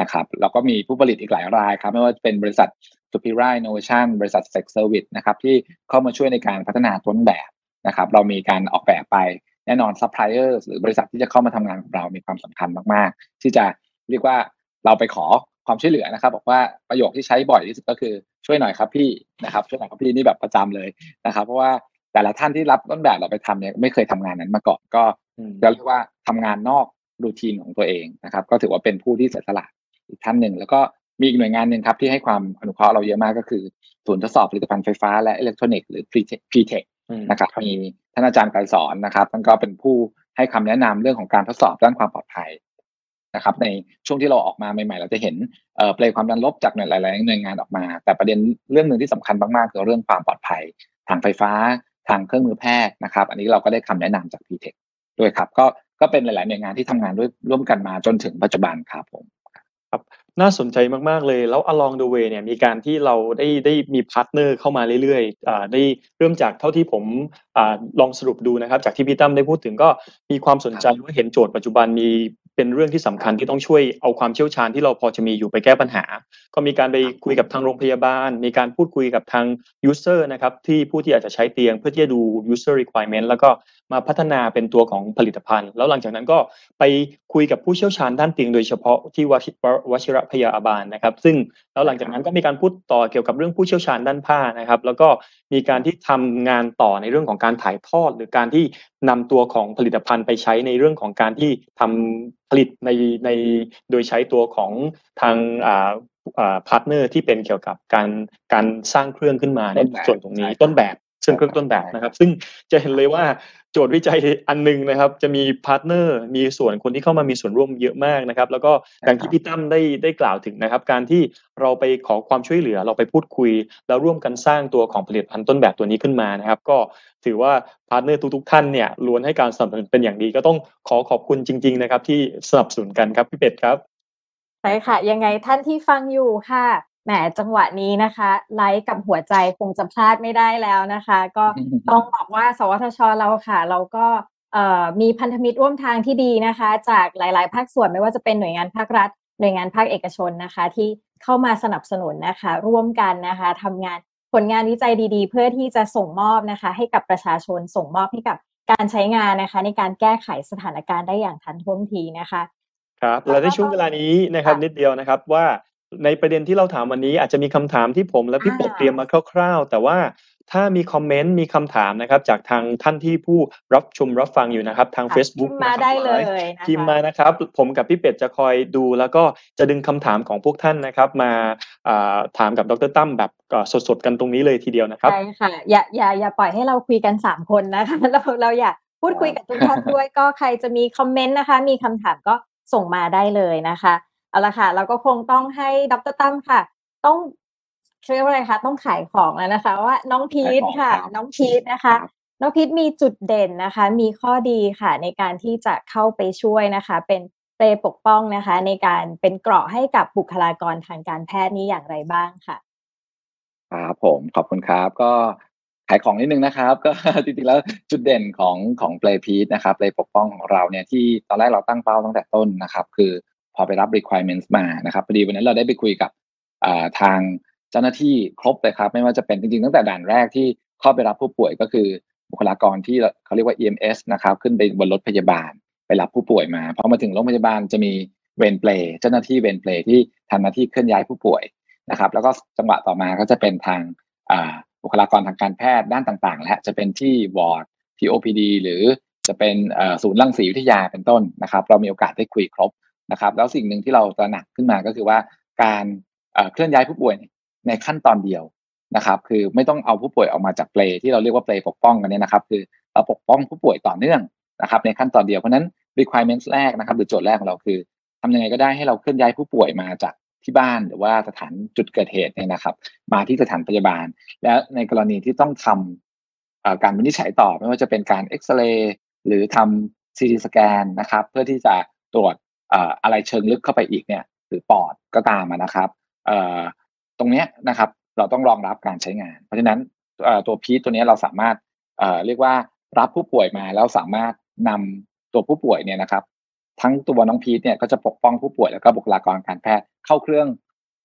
นนะครับแล้วก็มีผู้ผลิตอีกหลายรายครับไม่ว่าจะเป็นบริษัท Superior Innovation บริษัท Tech Service นะครับที่เข้ามาช่วยในการพัฒนาต้นแบบนะครับเรามีการออกแบบไปแน่นอน Supplier หรือบริษัทที่จะเข้ามาทำงานกับเรามีความสำคัญมากๆที่จะเรียกว่าเราไปขอความช่วยเหลือนะครับบอกว่าประโยคที่ใช้บ่อยที่สุดก็คือช่วยหน่อยครับพี่นะครับช่วยหน่อยครับพี่นี่แบบประจำเลยนะครับเพราะว่าแต่ละท่านที่รับต้นแบบเราไปทำเนี่ยไม่เคยทำงานนั้นมาก่อนก็จะเรียกว่าทำงานนอกรูทีนของตัวเองนะครับก็ถือว่าเป็นผู้ที่เสียสละอีกท่านหนึ่งแล้วก็มีอีกหน่วยงานหนึ่งครับที่ให้ความอนุเคราะห์เราเยอะมากก็คือศูนย์ทดสอบผลิตภัณฑ์ไฟฟ้าและอิเล็กทรอนิกส์หรือ พี ที อี ซี นะครับมีท่านอาจารย์ไกรสอนนะครับท่านก็เป็นผู้ให้คำแนะนำเรื่องของการทดสอบด้านความปลอดภัย นะครับในช่วงที่เราออกมาใหม่ๆเราจะเห็นเอ่อเปลความดันลบจากหลายๆหน่วยงานออกมาแต่ประเด็นเรื่องนึงที่สำคัญมากๆคือเรื่องความปลอดภัยทางไฟฟ้าทางเครื่องมือแพทย์นะครับอันนี้เราก็ได้คำแนะนำจาก พี ที อี ซี ด้วยครับก็ก็เป็นหลายๆหน่วยงานที่ทำงานด้วยร่วมกันมาจนถึงปัจจุบันครับผมครับน่าสนใจมากๆเลยแล้ว along the way เนี่ยมีการที่เราได้ได้มีพาร์ทเนอร์เข้ามาเรื่อยๆอ่าได้เริ่มจากเท่าที่ผมอ่าลองสรุปดูนะครับจากที่พี่ตั้มได้พูดถึงก็มีความสนใจว่าเห็นโจทย์ปัจจุบันมีเป็นเรื่องที่สำคัญที่ต้องช่วยเอาความเชี่ยวชาญที่เราพอจะมีอยู่ไปแก้ปัญหาก็มีการไปคุยกับทางโรงพยาบาลมีการพูดคุยกับทาง user นะครับที่ผู้ที่อาจจะใช้เตียงเพื่อที่จะดู user requirement แล้วก็มาพัฒนาเป็นตัวของผลิตภัณฑ์แล้วหลังจากนั้นก็ไปคุยกับผู้เชี่ยวชาญด้านเตียงโดยเฉพาะที่วชิรพยาบาลนะครับซึ่งแล้วหลังจากนั้นก็มีการพูดต่อเกี่ยวกับเรื่องผู้เชี่ยวชาญด้านผ้านะครับแล้วก็มีการที่ทำงานต่อในเรื่องของการถ่ายทอดหรือการที่นำตัวของผลิตภัณฑ์ไปใช้ในเรื่องของการที่ทำผลิตในในโดยใช้ตัวของทางอ่าอ่าพาร์ทเนอร์ที่เป็นเกี่ยวกับการการสร้างเครื่องขึ้นมาในส่วนตรงนี้ต้นแบบเชิงเครื่องต้นแบบนะครับซึ่งจะเห็นเลยว่าโจทย์วิจัยอันนึงนะครับจะมีพาร์ทเนอร์มีส่วนคนที่เข้ามามีส่วนร่วมเยอะมากนะครับแล้วก็อย่างที่พี่ตั้มได้ได้กล่าวถึงนะครับการที่เราไปขอความช่วยเหลือเราไปพูดคุยแล้วร่วมกันสร้างตัวของผลิตภัณฑ์ต้นแบบตัวนี้ขึ้นมานะครับก็ถือว่าพาร์ทเนอร์ทุกๆท่านเนี่ยล้วนให้การสนับสนุนเป็นอย่างดีก็ต้องขอขอบคุณจริงๆนะครับที่สนับสนุนกันครับพี่เป็ดครับใช่ค่ะยังไงท่านที่ฟังอยู่ค่ะแหมจังหวะนี้นะคะไลค์กับหัวใจคงจะพลาดไม่ได้แล้วนะคะก็ต้องบอกว่าสวทช.เราค่ะเราก็มีพันธมิตรร่วมทางที่ดีนะคะจากหลายๆภาคส่วนไม่ว่าจะเป็นหน่วยงานภาครัฐหน่วยงานภาคเอกชนนะคะที่เข้ามาสนับสนุนนะคะร่วมกันนะคะทำงานผลงานวิจัยดีๆเพื่อที่จะส่งมอบนะคะให้กับประชาชนส่งมอบให้กับการใช้งานนะคะในการแก้ไขสถานการณ์ได้อย่างทันท่วงทีนะคะครับและในช่วงเวลานี้นะครับนิดเดียวนะครับว่าในประเด็นที่เราถามวันนี้อาจจะมีคำถามที่ผมและพี่ปกเตรียมมาคร่าวๆแต่ว่าถ้ามีคอมเมนต์มีคำถามนะครับจากทางท่านที่ผู้รับชมรับฟังอยู่นะครับทาง Facebook มาได้เลยพิมพ์มานะครับผมกับพี่เป็ดจะคอยดูแล้วก็จะดึงคำถามของพวกท่านนะครับมาถามกับดร.ตั้มแบบสดๆกันตรงนี้เลยทีเดียวนะครับใช่ค่ะอย่าอย่าอย่าปล่อยให้เราคุยกันสามคนนะคะเราเราอยากพูดคุยกับทุกท่านด้วยก็ใครจะมีคอมเมนต์นะคะมีคำถามก็ส่งมาได้เลยนะคะเอาละค่ะเราก็คงต้องให้ดร.ตั้มค่ะต้องเรียกว่าอะไรคะต้องขายของแล้วนะคะว่าน้องพีทค่ะน้องพีทนะคะน้องพีทมีจุดเด่นนะคะมีข้อดีค่ะในการที่จะเข้าไปช่วยนะคะเป็นเปลปกป้องนะคะในการเป็นเกราะให้กับบุคลากรทางการแพทย์นี้อย่างไรบ้างค่ะครับผมขอบคุณครับก็ขายของนิดนึงนะครับก็จริงๆแล้วจุดเด่นของของเปลพีทนะครับเปลปกป้องของเราเนี่ยที่ตอนแรกเราตั้งเป้าตั้งแต่ต้นนะครับคือพอไปรับ requirements มานะครับพอดีวันนั้นเราได้ไปคุยกับทางเจ้าหน้าที่ครบเลยครับไม่ว่าจะเป็นจริงๆตั้งแต่ด่านแรกที่เข้าไปรับผู้ป่วยก็คือบุคลากรที่เขาเรียกว่า อี เอ็ม เอส นะครับขึ้นไปบนรถพยาบาลไปรับผู้ป่วยมาพอมาถึงโรงพยาบาลจะมีเวรเปลเจ้าหน้าที่เวรเปลที่ทำหน้าที่เคลื่อนย้ายผู้ป่วยนะครับแล้วก็จังหวะต่อมาก็จะเป็นทางบุคลากรทางการแพทย์ด้านต่างๆและจะเป็นที่วอร์ดที่ โอ พี ดี หรือจะเป็นศูนย์รังสีวิทยาเป็นต้นนะครับเรามีโอกาสได้คุยครบนะครับแล้วสิ่งหนึ่งที่เราตระหนักขึ้นมาก็คือว่าการเคลื่อนย้ายผู้ป่วยในขั้นตอนเดียวนะครับคือไม่ต้องเอาผู้ป่วยออกมาจากเปลที่เราเรียกว่าเปลปกป้องกันเนี่ยนะครับคือเราปกป้องผู้ป่วยต่อเนื่องนะครับในขั้นตอนเดียวเพราะนั้น requirements แรกนะครับหรือโจทย์แรกของเราคือทำยังไงก็ได้ให้เราเคลื่อนย้ายผู้ป่วยมาจากที่บ้านหรือว่าสถานจุดเกิดเหตุเนี่ยนะครับมาที่สถานพยาบาลแล้วในกรณีที่ต้องทำการวินิจฉัยต่อไม่ว่าจะเป็นการเอ็กซเรย์หรือทำซีทีสแกนนะครับเพื่อที่จะตรวจอะไรเชิงลึกเข้าไปอีกเนี่ยหรือปอดก็ตามนะครับตรงนี้นะครับเราต้องรองรับการใช้งานเพราะฉะนั้นตัวพีทตัวนี้เราสามารถเรียกว่ารับผู้ป่วยมาแล้วสามารถนำตัวผู้ป่วยเนี่ยนะครับทั้งตัวน้องพีทเนี่ยก็จะปกป้องผู้ป่วยแล้วก็บุคลากรการแพทย์เข้าเครื่อง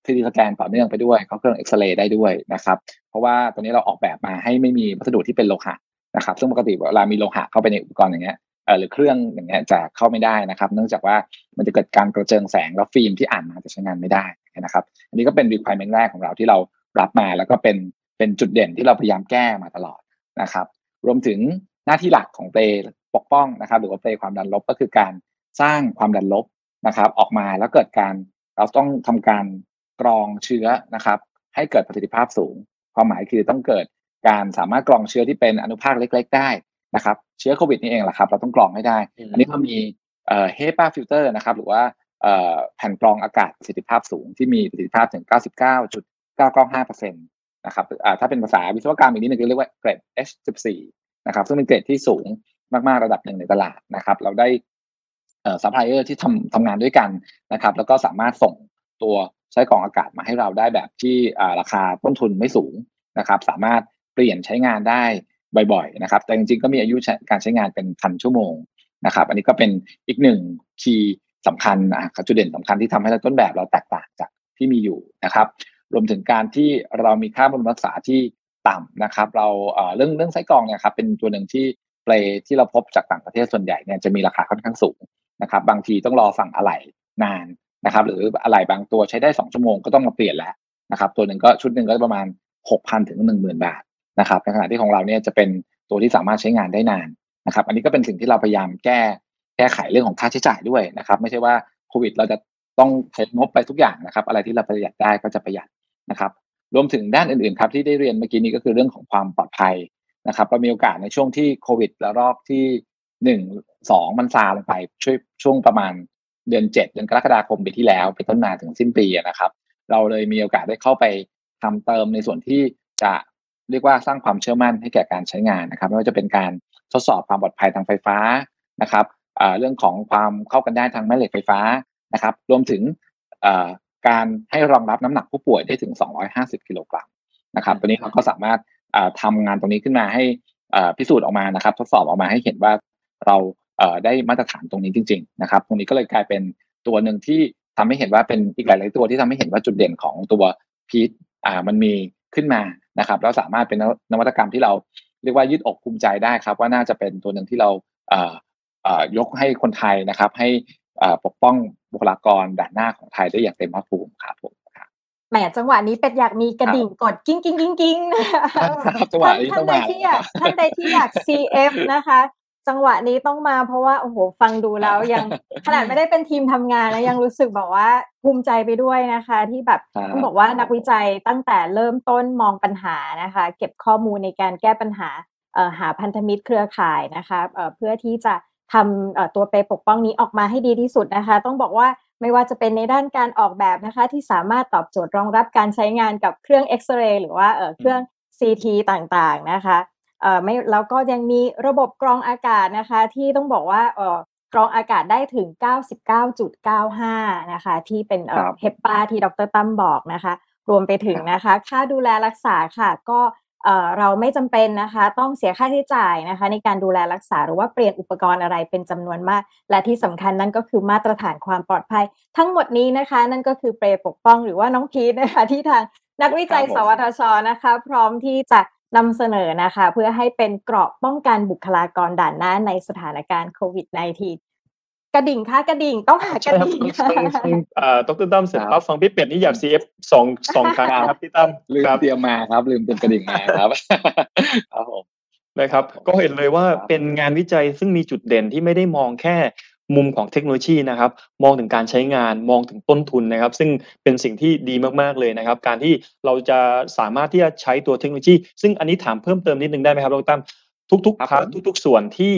ซีทีสแกนต่อเนื่องไปด้วยเข้าเครื่องเอ็กซเรย์ได้ด้วยนะครับเพราะว่าตัวนี้เราออกแบบมาให้ไม่มีวัสดุที่เป็นโลหะนะครับซึ่งปกติเวลามีโลหะเข้าไปในอุปกรณ์อย่างเงี้ยหรือเครื่องอย่างเงี้ยจะเข้าไม่ได้นะครับเนื่องจากว่ามันจะเกิดการกระเจิงแสงแล้วฟิล์มที่อ่านมาจะใช้งานไม่ได้นะครับอันนี้ก็เป็น requirement แรกของเราที่เรารับมาแล้วก็เป็นเป็นจุดเด่นที่เราพยายามแก้มาตลอดนะครับรวมถึงหน้าที่หลักของเปลปกป้องนะครับหรือว่าเปลความดันลบก็คือการสร้างความดันลบนะครับออกมาแล้วเกิดการเราต้องทำการกรองเชื้อนะครับให้เกิดประสิทธิภาพสูงความหมายคือต้องเกิดการสามารถกรองเชื้อที่เป็นอนุภาคเล็กๆได้นะครับเชื้อโควิดนี่เองแหละครับเราต้องกรองให้ได้อันนี้ก็มีเอ่อ เฮปา ฟิลเตอร์ นะครับหรือว่า แผ่นกรองอากาศประสิทธิภาพสูงที่มีประสิทธิภาพถึง เก้าสิบเก้าจุดเก้าเก้าห้าเปอร์เซ็นต์ นะครับถ้าเป็นภาษาวิศวกรรมอีกนิดนึงก็เรียกว่าเกรด เอช สิบสี่ นะครับซึ่งเป็นเกรดที่สูงมากๆระดับหนึ่งในตลาดนะครับเราได้ซัพพลายเออร์ที่ทำทำงานด้วยกันนะครับแล้วก็สามารถส่งตัวใช้กรองอากาศมาให้เราได้แบบที่ราคาต้นทุนไม่สูงนะครับสามารถเปลี่ยนใช้งานได้บ่อยๆนะครับแต่จริงๆก็มีอายุการใช้งานเป็นพันชั่วโมงนะครับอันนี้ก็เป็นอีกหนึ่งคีย์สำคัญนะครับจุดเด่นสำคัญที่ทำให้ต้นแบบเราแตกต่างจากที่มีอยู่นะครับรวมถึงการที่เรามีค่าบำรุงรักษาที่ต่ำนะครับเราเรื่องเรื่องไส้กรองเนี่ยครับเป็นตัวหนึ่งที่เปลที่เราพบจากต่างประเทศส่วนใหญ่เนี่ยจะมีราคาค่อนข้างสูงนะครับบางทีต้องรอสั่งอะไหล่นานนะครับหรืออะไหล่บางตัวใช้ได้สองชั่วโมงก็ต้องมาเปลี่ยนแล้วนะครับตัวหนึ่งก็ชุดหนึ่งก็ประมาณ หกพัน ถึง หนึ่งหมื่น บาทนะครับในขณะที่ของเราเนี่ยจะเป็นตัวที่สามารถใช้งานได้นานนะครับอันนี้ก็เป็นสิ่งที่เราพยายามแก้แก้ไขเรื่องของค่าใช้จ่ายด้วยนะครับไม่ใช่ว่าโควิดเราจะต้องใช้งบไปทุกอย่างนะครับอะไรที่เราประหยัดได้ก็จะประหยัดนะครับรวมถึงด้านอื่นๆครับที่ได้เรียนเมื่อกี้นี้ก็คือเรื่องของความปลอดภัยนะครับเรามีโอกาสในช่วงที่โควิดระลอกที่หนึ่ง สองมันซาลงไปช่วยช่วงประมาณเดือนเจ็ดเดือนกรกฎาคมปีที่แล้วไปต้นมาถึงสิ้นปีนะครับเราเลยมีโอกาสได้เข้าไปทำเติมในส่วนที่จะเรียกว่าสร้างความเชื่อมั่นให้แก่การใช้งานนะครับไม่ว่าจะเป็นการทดสอบความปลอดภัยทางไฟฟ้านะครับเรื่องของความเข้ากันได้ทางแม่เหล็กไฟฟ้านะครับรวมถึงการให้รองรับน้ำหนักผู้ป่วยได้ถึงสองร้อยห้าสิบกิโลกรัมนะครับตัวนี้เขาก็สามารถทำงานตรงนี้ขึ้นมาให้พิสูจน์ออกมานะครับทดสอบออกมาให้เห็นว่าเราได้มาตรฐานตรงนี้จริงๆนะครับตรงนี้ก็เลยกลายเป็นตัวหนึ่งที่ทำให้เห็นว่าเป็นอีกหลายๆตัวที่ทำให้เห็นว่าจุดเด่นของตัวพีทมันมีขึ้นมานะครับแล้วสามารถเป็นนวัตกรรมที่เราเรียกว่ายืดอกภูมิใจได้ครับว่าน่าจะเป็นตัวหนึ่งที่เรายกให้คนไทยนะครับให้ปกป้องบุคลากรด่านหน้าของไทยได้อย่างเต็มภาคภูมิครับผมแหมจังหวะนี้เป็ดอยากมีกระดิ่งกดกิ้งกิ้งกิ้งกิ้งจังหวะนี้ต้องมาท่านใดที่อยาก ซี เอฟ นะคะจังหวะนี้ต้องมาเพราะว่าโอ้โหฟังดูแล้วยังขนาดไม่ได้เป็นทีมทำงานแล้วยังรู้สึกแบบว่าภูมิใจไปด้วยนะคะที่แบบต้องบอกว่านักวิจัยตั้งแต่เริ่มต้นมองปัญหานะคะเก็บข้อมูลในการแก้ปัญหาหาพันธมิตรเครือข่ายนะคะเพื่อที่จะทำตัวเปปกป้องนี้ออกมาให้ดีที่สุดนะคะต้องบอกว่าไม่ว่าจะเป็นในด้านการออกแบบนะคะที่สามารถตอบโจทย์รองรับการใช้งานกับเครื่องเอ็กซเรย์หรือว่าเครื่อง ซี ที ต่างๆนะคะเอ่อไม่แล้วก็ยังมีระบบกรองอากาศนะคะที่ต้องบอกว่าเอ่อกรองอากาศได้ถึง เก้าสิบเก้าจุดเก้าห้า นะคะที่เป็นเอ่อเฮปปาที่ดร.ตั้มบอกนะคะรวมไปถึงนะคะค่าดูแลรักษาค่ะก็เอ่อเราไม่จำเป็นนะคะต้องเสียค่าใช้จ่ายนะคะในการดูแลรักษาหรือว่าเปลี่ยนอุปกรณ์อะไรเป็นจำนวนมากและที่สำคัญนั่นก็คือมาตรฐานความปลอดภัยทั้งหมดนี้นะคะนั่นก็คือเปรย์ปกป้องหรือว่าน้องพีทนะคะที่ทางนักวิจัยสวทช.นะคะพร้อมที่จะนำเสนอนะคะเพื่อให้เป็นเกราะป้องกันบุคลากรด่านหน้าในสถานการณ์โควิด สิบเก้า กระดิ่งค่ะกระดิ่งต้องหากระดิ่งเอ่อดร.ตั้มเสร็จปั๊บฟังพี่เป็ดนี่อยาก ซี เอฟ สอง สองครั้งครับพี่ตั้มลืมเตรียมมาครับลืมเตรียมกระดิ่งมาครับครับผมนะครับก็เห็นเลยว่าเป็นงานวิจัยซึ่งมีจุดเด่นที่ไม่ได้มองแค่มุมของเทคโนโลยีนะครับมองถึงการใช้งานมองถึงต้นทุนนะครับซึ่งเป็นสิ่งที่ดีมากๆเลยนะครับการที่เราจะสามารถที่จะใช้ตัวเทคโนโลยีซึ่งอันนี้ถามเพิ่มเติมนิดนึงได้ไหมครับดร.ตั้มทุกๆพาร์ททุกๆส่วนที่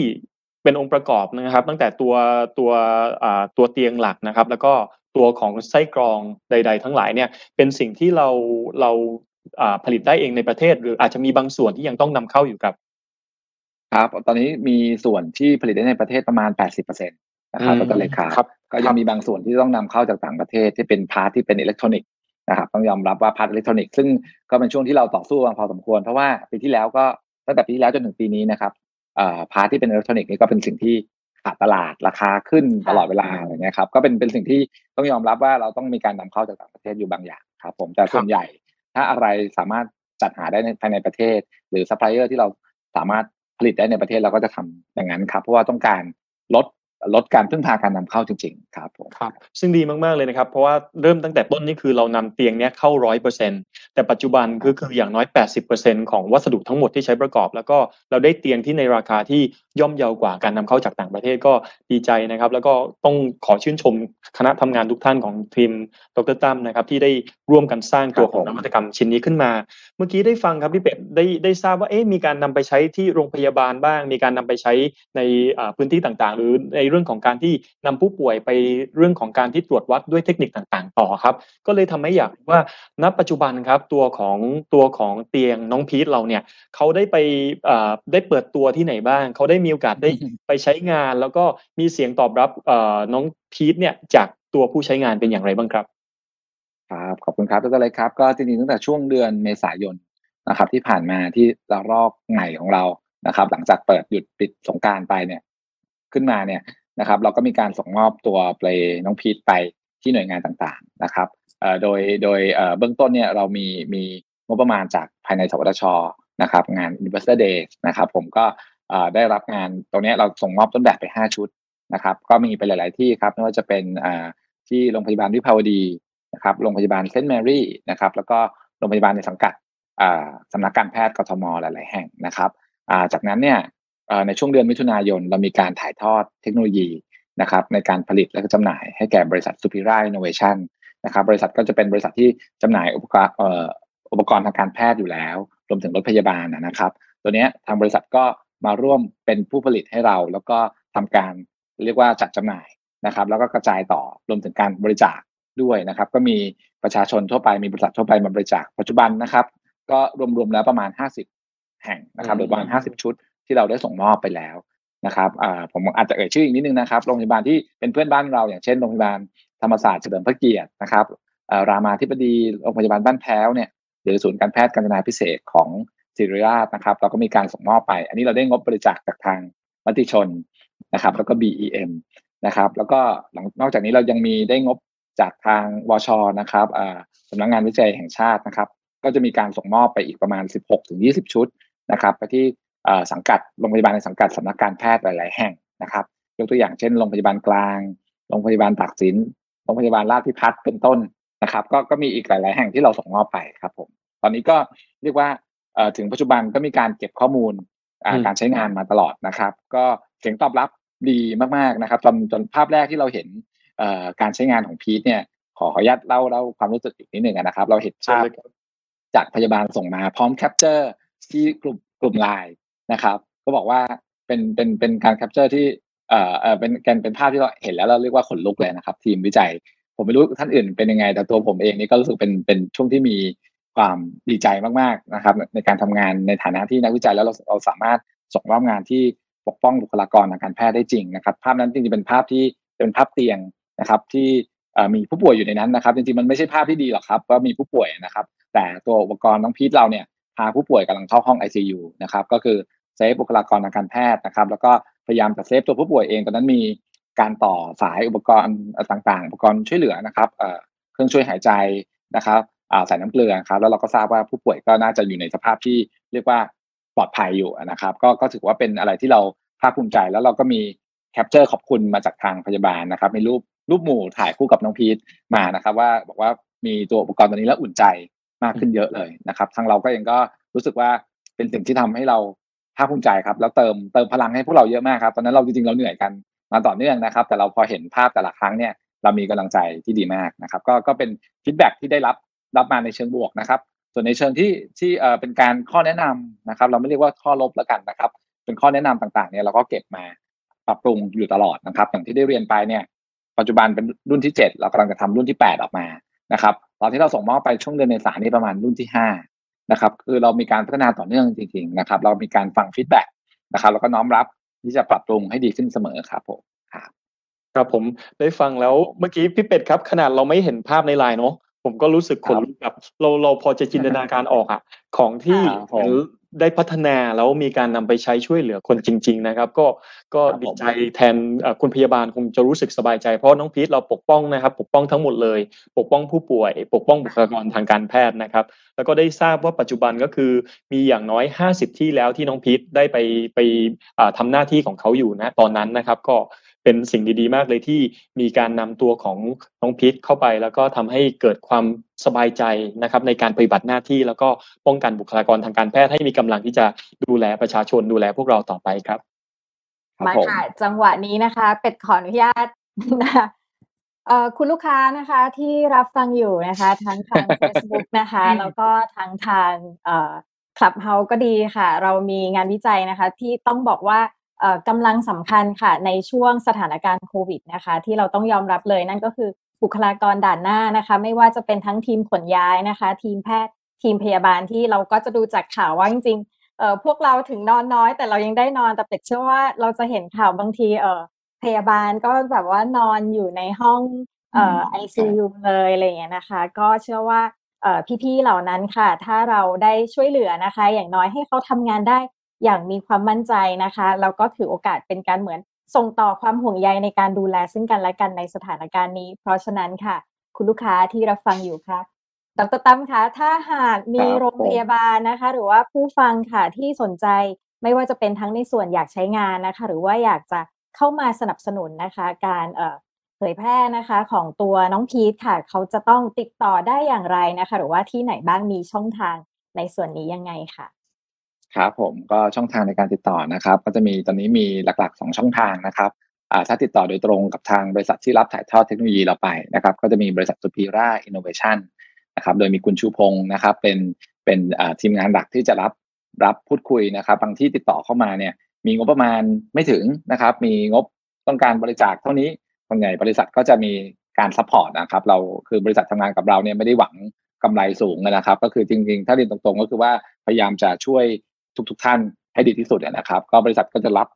เป็นองค์ประกอบนะครับตั้งแต่ตัวตัวอ่าตัวเตียงหลักนะครับแล้วก็ตัวของไส้กรองใดๆทั้งหลายเนี่ยเป็นสิ่งที่เราเราอ่าผลิตได้เองในประเทศหรืออาจจะมีบางส่วนที่ยังต้องนำเข้าอยู่ครับครับตอนนี้มีส่วนที่ผลิตได้ในประเทศประมาณ แปดสิบเปอร์เซ็นต์นะครับก็เลยครับก็ยังมีบางส่วนที่ต้องนำเข้าจากต่างประเทศที่เป็นพาร์ทที่เป็นอิเล็กทรอนิกส์นะครับต้องยอมรับว่าพาร์ทอิเล็กทรอนิกส์ซึ่งก็เป็นช่วงที่เราต่อสู้กันพอสมควรเพราะว่าปีที่แล้วก็ตั้งแต่ปีที่แล้วจนถึงปีนี้นะครับเอ่อพาร์ทที่เป็นอิเล็กทรอนิกส์นี่ก็เป็นสิ่งที่ขาดตลาดราคาขึ้นตลอดเวลาอะไรเงี้ยครับก็เป็นเป็นสิ่งที่ต้องยอมรับว่าเราต้องมีการนำเข้าจากต่างประเทศอยู่บางอย่างครับผมแต่ส่วนใหญ่ถ้าอะไรสามารถจัดหาได้ภายในประเทศหรือซัพพลายเออร์ที่เราสามารถผลิตได้ในประเทศเราก็จะทำอย่างนั้นครับเพราะว่าต้องการลดลดการพึ่งพาการนำเข้าจริงๆครับผมครับซึ่งดีมากๆเลยนะครับเพราะว่าเริ่มตั้งแต่ต้นนี่คือเรานำเตียงเนี้ยเข้า หนึ่งร้อยเปอร์เซ็นต์ แต่ปัจจุบันก็คืออย่างน้อย แปดสิบเปอร์เซ็นต์ ของวัสดุทั้งหมดที่ใช้ประกอบแล้วก็เราได้เตียงที่ในราคาที่ย่อมเยาวกว่าการนำเข้าจากต่างประเทศก็ดีใจนะครับแล้วก็ต้องขอชื่นชมคณะทำงานทุกท่านของทีมดร.ตั้มนะครับที่ได้ร่วมกันสร้างตัวของนวัตกรรมชิ้นนี้ขึ้นมาเมื่อกี้ได้ฟังครับพี่เป็ดได้ได้ทราบว่าเอ๊ะมีการนำไปใช้ที่โรงพยาบาลบ้างมีการนำไปใช้ในพื้นที่ต่างๆหรือใน เรื่องของการที่นำผู้ป่วยไปเรื่องของการที่ตรวจวัดด้วยเทคนิคต่างๆต่อครับก็เลยทำให้อยากว่าณปัจจุบันครับตัวของตัวของเตียงน้องพีทเราเนี่ยเขาได้ไปเอ่อได้เปิดตัวที่ไหนบ้างเขาได้มีโอกาสได้ไปใช้งานแล้วก็มีเสียงตอบรับเอ่อน้องพีทเนี่ยจากตัวผู้ใช้งานเป็นอย่างไรบ้างครับครับขอบคุณครับก็เลยครับก็จริงๆตั้งแต่ช่วงเดือนเมษายนนะครับที่ผ่านมาที่ระลอกใหม่ของเรานะครับหลังจากเปิดหยุดปิดสงกรานต์ไปเนี่ยขึ้นมาเนี่ยนะครับเราก็มีการส่งมอบตัวเพลย์น้องพีทไปที่หน่วยงานต่างๆนะครับเอ่อโดยโดยเอ่อเบื้องต้นเนี่ยเรามีมีงบประมาณจากภายในสวทช.นะครับงาน Investor Day นะครับผมก็เอ่อได้รับงานตรงนี้เราส่งมอบต้นแบบไปห้าชุดนะครับก็มีไปหลายๆที่ครับไม่ว่าจะเป็นเอ่อที่โรงพยาบาลวิภาวดีนะครับโรงพยาบาลเซนต์แมรี่นะครับแล้วก็โรงพยาบาลในสังกัดอ่าสำนักการแพทย์กทม.หลายๆแห่งนะครับอ่าจากนั้นเนี่ยเอ่อในช่วงเดือนมิถุนายนเรามีการถ่ายทอดเทคโนโลยีนะครับในการผลิตและก็จำหน่ายให้แก่บริษัท Superior Innovation นะครับบริษัทก็จะเป็นบริษัทที่จำหน่ายอุปกรณ์เอ่ออุปกรณ์ทางการแพทย์อยู่แล้วรวมถึงรถพยาบาลนะครับตัวนี้ทางบริษัทก็มาร่วมเป็นผู้ผลิตให้เราแล้วก็ทำการเรียกว่าจัดจำหน่ายนะครับแล้วก็กระจายต่อรวมถึงการบริจาคด้วยนะครับก็มีประชาชนทั่วไปมีบริษัททั่วไปมาบริจาคปัจจุบันนะครับก็รวมๆแล้วประมาณห้าสิบแห่งนะครับหรือประมาณห้าสิบชุดที่เราได้ส่งมอบไปแล้วนะครับอ่าผมอาจจะเอ่ยชื่ออีกนิดนึงนะครับโรงพยาบาลที่เป็นเพื่อนบ้านเราอย่างเช่นโรงพยาบาลธรรมศาสตร์เฉลิมพระเกียรตินะครับเอ่อรามาธิบดีโรงพยาบาลบ้านแพ้วเนี่ยหรือศูนย์การแพทย์กาญจนาภิเษกของศิริราชนะครับเราก็มีการส่งมอบไปอันนี้เราได้งบบริจาคจากทางมติชนนะครับแล้วก็ บี อี เอ็ม นะครับแล้วก็นอกจากนี้เรายังมีได้งบจากทางวช.นะครับเอ่อสำนักงานวิจัยแห่งชาตินะครับก็จะมีการส่งมอบไปอีกประมาณ สิบหกถึงยี่สิบ ชุดนะครับไปที่เอ่อสังกัดโรงพยาบาลในสังกัดสำนักการแพทย์หลายๆแห่งนะครับยกตัวอย่างเช่นโรงพยาบาลกลางโรงพยาบาลตากสินโรงพยาบาลราชพิพัฒน์เป็นต้นนะครับก็ก็มีอีกหลายๆแห่งที่เราส่งมอบไปครับผมตอนนี้ก็เรียกว่าเอ่อถึงปัจจุบันก็มีการเก็บข้อมูลอ่าการใช้งานมาตลอดนะครับก็เสียงตอบรับดีมากๆนะครับจนจนภาพแรกที่เราเห็นเอ่อการใช้งานของพีทเนี่ยขอขออนุญาตเล่าเล่าความรู้สึกอีกนิดนึงนะครับเราเห็นภาพจากพยาบาลส่งมาพร้อมแคปเจอร์ที่กลุ่มกลุ่ม ไลน์ นะครับก็บอกว่าเป็นเป็นเป็นการแคปเจอร์ที่เอ่อเอ่อเป็นเป็นภาพที่เราเห็นแล้วเราเรียกว่าขนลุกเลยนะครับทีมวิจัยผมไม่รู้ท่านอื่นเป็นยังไงแต่ตัวผมเองนี่ก็รู้สึกเป็นเป็นช่วงที่มีความดีใจมากๆนะครับในการทำงานในฐานะที่นักวิจัยแล้วเราเราสามารถส่งมอบงานที่ปกป้องบุคลากรทางการแพทย์ได้จริงนะครับภาพนั้นจริงๆเป็นภาพที่เป็นภาพเตียงนะครับที่มีผู้ป่วยอยู่ในนั้นนะครับจริงๆมันไม่ใช่ภาพที่ดีหรอกครับว่ามีผู้ป่วยนะครับแต่ตัวอุปกรณ์น้องพีทเราเนี่ยพาผู้ป่วยกำลังเข้าห้อง ไอ ซี ยู นะครับก็คือเซฟบุคลากรทางการแพทย์นะครับแล้วก็พยายามจะเซฟตัวผู้ป่วยเองตอนนั้นมีการต่อสายอุปกรณ์ต่างๆอุปกรณ์ช่วยเหลือนะครับเครื่องช่วยหายใจนะครับสายน้ำเกลือครับแล้วเราก็ทราบว่าผู้ป่วยก็น่าจะอยู่ในสภาพที่เรียกว่าปลอดภัยอยู่นะครับก็ก็ถือว่าเป็นอะไรที่เราภาคภูมิใจแล้วเราก็มีแคปเจอร์ขอบคุณมาจากทางพยาบาลนะครับมีรูปรูปหมู่ถ่ายคู่กับน้องพีทมานะครับว่าบอกว่ามีตัวอุปกรณ์ตัวนี้แล้วอุ่นใจมากขึ้นเยอะเลยนะครับทางเราก็เองก็รู้สึกว่าเป็นสิ่งที่ทำให้เราภาคภูมิใจครับแล้วเติมเติมพลังให้พวกเราเยอะมากครับตอนนั้นเราจริงๆเราเหนื่อยกันมาต่อเนื่องนะครับแต่เราพอเห็นภาพแต่ละครั้งเนี่ยเรามีกำลังใจที่ดีมากนะครับก็ก็เป็นฟีดแบ็กที่ได้รับรับมาในเชิงบวกนะครับส่วนในเชิงที่ที่เอ่อเป็นการข้อแนะนำนะครับเราไม่เรียกว่าข้อลบแล้วกันนะครับเป็นข้อแนะนำต่างๆเนี่ยเราก็เก็บมาปรับปรุงอยู่ตลอดนะครับอย่างที่ได้เรียนไปเนี่ยปัจจุบันเป็นรุ่นที่เจ็ดเรากำลังจะทำรุ่นที่แปดออกมานะครับตอนที่เราส่งมอบไปช่วงเดือนเมษายนนี่ประมาณรุ่นที่ห้านะครับคือเรามีการพัฒนาต่อเนื่องจริงๆนะครับเรามีการฟังฟีดแบ็กนะครับแล้วก็น้อมรับที่จะปรับปรุงให้ดีขึ้นเสมอครับผมครับครับผมได้ฟังแล้วเมื่อกี้พี่เป็ดครับขนาดเราไม่เห็นภาพในไลน์เนาะผมก็รู้สึกขนลุกแบบเราเราพอจะจินตนาการออกอะของที่ได้พัฒนาแล้วมีการนำไปใช้ช่วยเหลือคนจริงๆนะครับก็ก็ดีใจแทนคุณพยาบาลคงจะรู้สึกสบายใจเพราะน้องพีทเราปกป้องนะครับปกป้องทั้งหมดเลยปกป้องผู้ป่วยปกป้องบุคลากรทางการแพทย์นะครับแล้วก็ได้ทราบว่าปัจจุบันก็คือมีอย่างน้อยห้าสิบที่แล้วที่น้องพีทได้ไปไปทำหน้าที่ของเขาอยู่นะตอนนั้นนะครับก็เป็นสิ่งดีๆมากเลยที่มีการนำตัวของน้องพีทเข้าไปแล้วก็ทำให้เกิดความสบายใจนะครับในการปฏิบัติหน้าที่แล้วก็ป้องกันบุคลากรทางการแพทย์ให้มีกำลังที่จะดูแลประชาชนดูแลพวกเราต่อไปครับมาค่ะจังหวะนี้นะคะเป็ดขออนุญาตนะคะเอ่อคุณลูกค้านะคะที่รับฟังอยู่นะคะทั้งทาง Facebook นะคะแล้วก็ทั้งทางเอ่อ Clubhouse ก็ดีค่ะเรามีงานวิจัยนะคะที่ต้องบอกว่า กำลังสำคัญค่ะในช่วงสถานการณ์โควิดนะคะที่เราต้องยอมรับเลยนั่นก็คือบุคลากรด่านหน้านะคะไม่ว่าจะเป็นทั้งทีมขนย้ายนะคะทีมแพทย์ทีมพยาบาลที่เราก็จะดูจากข่าวว่าจริงๆเอ่อพวกเราถึงนอนน้อยแต่เรายังได้นอนแต่เป็ดเชื่อว่าเราจะเห็นข่าวบางทีเอ่อพยาบาลก็แบบว่านอนอยู่ในห้องเอ่อ ไอ ซี ยู เลยอะไรอย่างเงี้ยนะคะก็เชื่อว่าเอ่อพี่ๆเหล่านั้นค่ะถ้าเราได้ช่วยเหลือนะคะอย่างน้อยให้เขาทำงานได้อย่างมีความมั่นใจนะคะเราก็ถือโอกาสเป็นการเหมือนส่งต่อความห่วงใยในการดูแลซึ่งกันและกันในสถานการณ์นี้เพราะฉะนั้นค่ะคุณลูกค้าที่รับฟังอยู่ค่ะดร.ตั้มคะถ้าหากมีโรงพยาบาลนะคะหรือว่าผู้ฟังค่ะที่สนใจไม่ว่าจะเป็นทั้งในส่วนอยากใช้งานนะคะหรือว่าอยากจะเข้ามาสนับสนุนนะคะการเอ่อเผยแพร่นะคะของตัวน้องพีทค่ะเขาจะต้องติดต่อได้อย่างไรนะคะหรือว่าที่ไหนบ้างมีช่องทางในส่วนนี้ยังไงค่ะครับผมก็ช่องทางในการติดต่อนะครับก็จะมีตอนนี้มีหลักๆสองช่องทางนะครับอ่าถ้าติดต่อโดยตรงกับทางบริษัทที่รับถ่ายทอดเทคโนโลยีเราไปนะครับก็จะมีบริษัทสุพีร่าอินโนเวชั่นนะครับโดยมีคุณชูพงศ์นะครับเป็นเป็นอ่าทีมงานหลักที่จะรับรับพูดคุยนะครับบางที่ติดต่อเข้ามาเนี่ยมีงบประมาณไม่ถึงนะครับมีงบต้องการบริจาคเท่านี้ส่วนใหญ่บริษัทก็จะมีการซัพพอร์ตนะครับเราคือบริษัททำงานกับเราเนี่ยไม่ได้หวังกำไรสูงนะครับก็คือจริงๆถ้าเรียนตรงๆก็คือว่าพยายามจะช่วยทุกๆท่านให้ดีที่สุดนะครับก็บริษัทก็จะรับ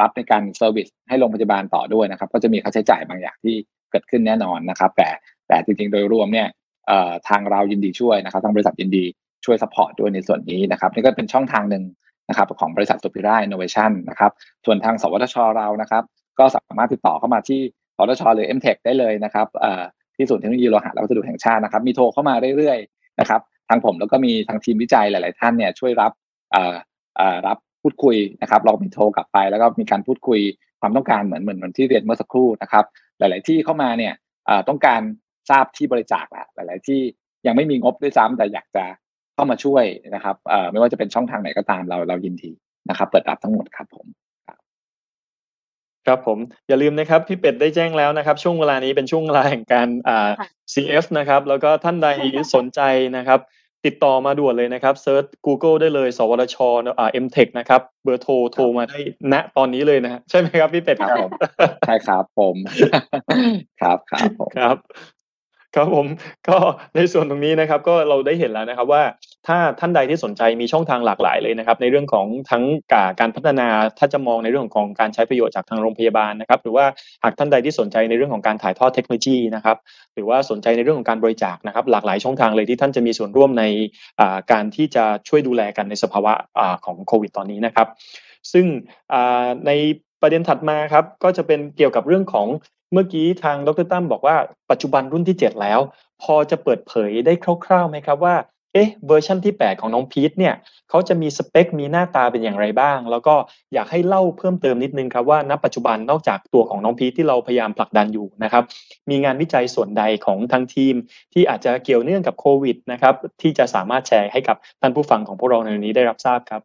รับในการเซอร์วิสให้โรงพยาบาลต่อด้วยนะครับก็จะมีค่าใช้จ่ายบางอย่างที่เกิดขึ้นแน่นอนนะครับแต่แต่จริงๆโดยรวมเนี่ยเอ่อทางเรายินดีช่วยนะครับทางบริษัทยินดีช่วยซัพพอร์ตด้วยในส่วนนี้นะครับนี่ก็เป็นช่องทางนึงนะครับของบริษัทสุพิร่าอินโนเวชั่นนะครับส่วนทางสวทช.เรานะครับก็สามารถติดต่อเข้ามาที่สวทช.หรือ เอ็ม เทค ได้เลยนะครับเอ่อที่ศูนย์เทคโนโลยีโลหะและวัสดุแห่งชาตินะครับมีโทรเข้ามาเรื่อยๆนะครับทางผมแล้วก็มีทางทีมวิจัยหลายๆท่านเนี่ยช่วยรับเอ่อรับพูดคุยนะครับเรามีโทรกลับไปแล้วก็มีการพูดคุยความต้องการเหมือนเหมือนเหมือนที่เรียนเมื่อสักครู่นะครับหลายๆที่เข้ามาเนี่ยต้องการทราบที่บริจาคละหลายๆที่ยังไม่มีงบด้วยซ้ำแต่อยากจะเข้ามาช่วยนะครับไม่ว่าจะเป็นช่องทางไหนก็ตามเราเรายินดีนะครับเปิดรับทั้งหมดครับผมครับผมอย่าลืมนะครับพี่เป็ดได้แจ้งแล้วนะครับช่วงเวลานี้เป็นช่วงเวลาแห่งการอ่า ซี เอฟ นะครับแล้วก็ท่านใดสนใจนะครับติดต่อมาด่วนเลยนะครับเซิร์ช Google ได้เลยสวทช. อ่า เอ็ม เทค นะครับเบอร์โทรโทรมาได้ณตอนนี้เลยนะฮะใช่ไหมครับพี่เป็ดครับผมใช่ครับผมครับครับผมครับครับผมก็ในส่วนตรงนี้นะครับก็เราได้เห็นแล้วนะครับว่าถ้าท่านใดที่สนใจมีช่องทางหลากหลายเลยนะครับในเรื่องของทั้งการพัฒนาถ้าจะมองในเรื่องของการใช้ประโยชน์จากทางโรงพยาบาลนะครับหรือว่าหากท่านใดที่สนใจในเรื่องของการถ่ายทอดเทคโนโลยีนะครับหรือว่าสนใจในเรื่องของการบริจาคนะครับหลากหลายช่องทางเลยที่ท่านจะมีส่วนร่วมในการที่จะช่วยดูแลกันในสภาวะของโควิดตอนนี้นะครับซึ่งในประเด็นถัดมาครับก็จะเป็นเกี่ยวกับเรื่องของเมื่อกี้ทางดร.ตั้มบอกว่าปัจจุบันรุ่นที่เจ็ดแล้วพอจะเปิดเผยได้คร่าวๆไหมครับว่าเอ๊ะเวอร์ชันที่แปดของน้องพีทเนี่ยเขาจะมีสเปคมีหน้าตาเป็นอย่างไรบ้างแล้วก็อยากให้เล่าเพิ่มเติมนิดนึงครับว่าณปัจจุบันนอกจากตัวของน้องพีทที่เราพยายามผลักดันอยู่นะครับมีงานวิจัยส่วนใดของทางทีมที่อาจจะเกี่ยวเนื่องกับโควิดนะครับที่จะสามารถแชร์ให้กับท่านผู้ฟังของพวกเราในวันนี้ได้รับทราบครับ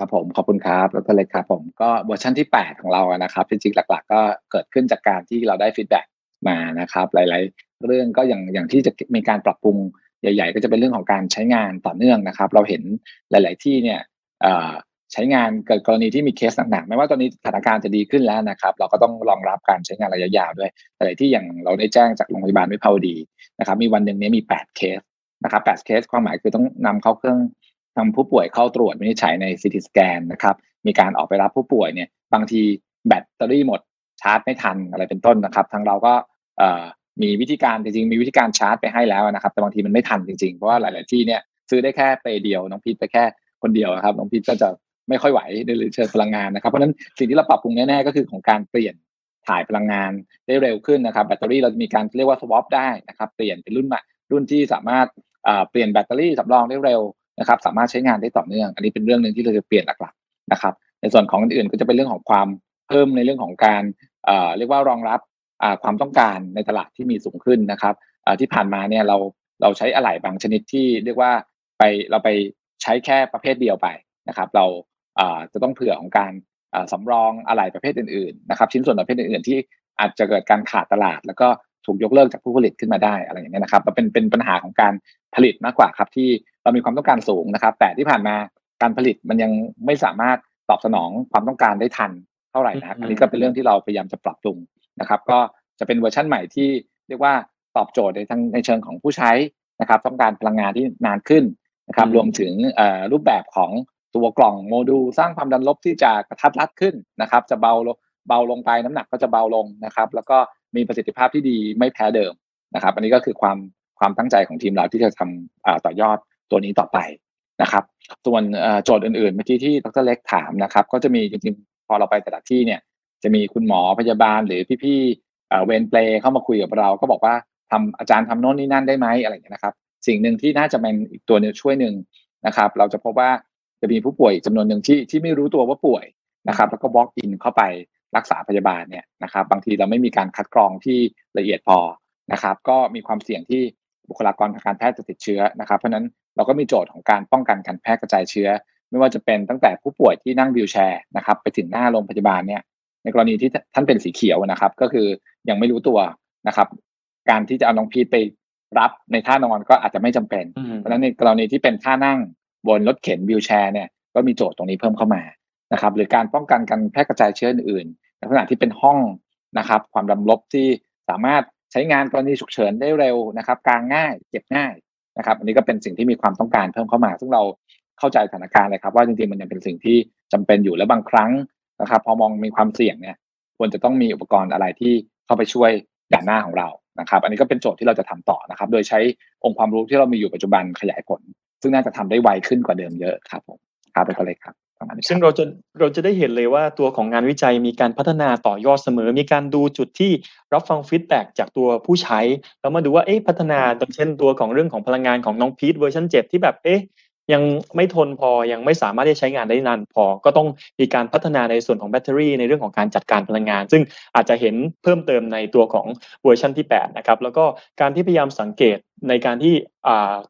ครับผมขอบคุณครับแล้วก็เลยครับผมก็เวอร์ชันที่แปดของเรานะครับจริงๆหลักๆก็เกิดขึ้นจากการที่เราได้ฟีดแบ็กมานะครับหลายๆเรื่องก็อย่างอย่างที่จะมีการปรับปรุงใหญ่ๆก็จะเป็นเรื่องของการใช้งานต่อเนื่องนะครับเราเห็นหลายๆที่เนี่ยใช้งานเกิดกรณีที่มีเคสหนักๆไม่ว่าตอนนี้สถานการณ์จะดีขึ้นแล้วนะครับเราก็ต้องรองรับการใช้งานระยะยาวด้วยหลายๆที่อย่างเราได้แจ้งจากโรงพยาบาลวิภาวดีนะครับมีวันนึงนี้มีแปดเคสนะครับแปดเคสความหมายคือต้องนำเข้าเครื่องทำผู้ป่วยเข้าตรวจวินิจฉัยใน ซี ที สแกนนะครับมีการออกไปรับผู้ป่วยเนี่ยบางทีแบตเตอรี่หมดชาร์จไม่ทันอะไรเป็นต้นนะครับทางเราก็มีวิธีการจริงๆมีวิธีการชาร์จไปให้แล้วนะครับแต่บางทีมันไม่ทันจริงๆเพราะว่าหลายๆที่เนี่ยซื้อได้แค่ไปเดียวน้องพีทไปแค่คนเดียวนะครับน้องพีทก็จะไม่ค่อยไหวในเชิงพลังงานนะครับเพราะฉะนั้นสิ่งที่เราปรับปรุงแน่ๆก็คือของการเปลี่ยนถ่ายพลังงานได้เร็วขึ้นนะครับแบตเตอรี่เราจะมีการเรียกว่า swap ได้นะครับเปลี่ยนเป็นรุ่นใหม่รุ่นที่สามารถเปลี่ยนแบตเตอรี่สำรองได้เร็วนะครับสามารถใช้งานได้ต่อเนื่องอันนี้เป็นเรื่องนึงที่เราจะเปลี่ยนหลักๆนะครับในส่วนของอื่นๆก็จะเป็นเรื่องของความเพิ่มในเรื่องของการเอ่อเรียกว่ารองรับอ่าความต้องการในตลาดที่มีสูงขึ้นนะครับอ่าที่ผ่านมาเนี่ยเราเราใช้อะไหล่บางชนิดที่เรียกว่าไปเราไปใช้แค่ประเภทเดียวไปนะครับเราอ่าจะต้องเผื่อของการอ่าสำรองอะไหล่ประเภทอื่นๆนะครับชิ้นส่วนประเภทอื่นๆที่อาจจะเกิดการขาดตลาดแล้วก็ถูกยกเลิกจากผู้ผลิตขึ้นมาได้อะไรอย่างเงี้ยนะครับมันเป็นเป็นปัญหาของการผลิตมากกว่าครับที่เรามีความต้องการสูงนะครับแต่ที่ผ่านมาการผลิตมันยังไม่สามารถ ตอบสนองความต้องการได้ทันเท่าไหร่นะอันนี้ก็เป็นเรื่องที่เราพยายามจะปรับปรุงนะครับก็จะเป็นเวอร์ชันใหม่ที่เรียกว่าตอบโจทย์ในทั้งในเชิงของผู้ใช้นะครับต้องการพลังงานที่นานขึ้นนะครับรวมถึงรูปแบบของตัวกล่องโมดูลสร้างความดันลบที่จะกระทัดรัดขึ้นนะครับจะเบาเบาลงไปน้ำหนักก็จะเบาลงนะครับแล้วก็มีประสิทธิภาพที่ดีไม่แพ้เดิมนะครับอันนี้ก็คือความความตั้งใจของทีมเราที่จะทำต่อยอดตัวนี้ต่อไปนะครับส่วนโจทย์อื่นๆเมื่อกี้ที่ดร.เล็กถามนะครับก็จะมีจริงๆพอเราไปแต่ละที่เนี่ยจะมีคุณหมอพยาบาลหรือพี่ๆเวรเปลเข้ามาคุยกับเราก็บอกว่าทำอาจารย์ทำโน่นนี่นั่นได้ไหมอะไรอย่างนี้นะครับสิ่งหนึ่งที่น่าจะเป็นอีกตัวนึงช่วยหนึ่งนะครับเราจะพบว่าจะมีผู้ป่วยจำนวนหนึ่งที่ที่ไม่รู้ตัวว่าป่วยนะครับแล้วก็บล็อกอินเข้าไปรักษาพยาบาลเนี่ยนะครับบางทีเราไม่มีการคัดกรองที่ละเอียดพอนะครับก็มีความเสี่ยงที่บุคลากรทางการแพทย์จะติดเชื้อนะครับเพราะนั้นเราก็มีโจทย์ของการป้องกันการแพร่กระจายเชื้อไม่ว่าจะเป็นตั้งแต่ผู้ป่วยที่นั่งวีลแชร์นะครับไปถึงหน้าโรงพยาบาลเนี่ยในกรณีที่ท่านเป็นสีเขียวนะครับก็คือยังไม่รู้ตัวนะครับการที่จะเอาน้องพีทไปรับในท่านอนก็อาจจะไม่จำเป็นเพราะฉะนั้นในกรณีที่เป็นท่านั่งบนรถเข็นวีลแชร์เนี่ยก็มีโจทย์ตรงนี้เพิ่มเข้ามานะครับหรือการป้องกันการแพร่กระจายเชื้ออื่นๆลักษณะที่เป็นห้องนะครับความดันลบที่สามารถใช้งานกรณีฉุกเฉินได้เร็วนะครับกลางง่ายเก็บง่ายนะครับอันนี้ก็เป็นสิ่งที่มีความต้องการเพิ่มเข้ามาซึ่งเราเข้าใจสถานการณ์เลยครับว่าจริงๆมันยังเป็นสิ่งที่จำเป็นอยู่และบางครั้งนะครับพอมองมีความเสี่ยงเนี่ยควรจะต้องมีอุปกรณ์อะไรที่เข้าไปช่วยด่านหน้าของเรานะครับอันนี้ก็เป็นโจทย์ที่เราจะทำต่อนะครับโดยใช้องค์ความรู้ที่เรามีอยู่ปัจจุบันขยายผลซึ่งน่าจะทำได้ไวขึ้นกว่าเดิมเยอะครับผมครับไปเลยครับซึ่งเราจะเราจะได้เห็นเลยว่าตัวของงานวิจัยมีการพัฒนาต่อยอดเสมอมีการดูจุดที่รับฟังฟีดแบ็กจากตัวผู้ใช้แล้วมาดูว่าเอ๊ะพัฒนาตัวเช่นตัวของเรื่องของพลังงานของน้องพีทเวอร์ชันเจ็ดที่แบบเอ๊ะยังไม่ทนพอยังไม่สามารถที่จะใช้งานได้นานพอก็ต้องมีการพัฒนาในส่วนของแบตเตอรี่ในเรื่องของการจัดการพลังงานซึ่งอาจจะเห็นเพิ่มเติมในตัวของเวอร์ชันที่แปดนะครับแล้วก็การที่พยายามสังเกตในการที่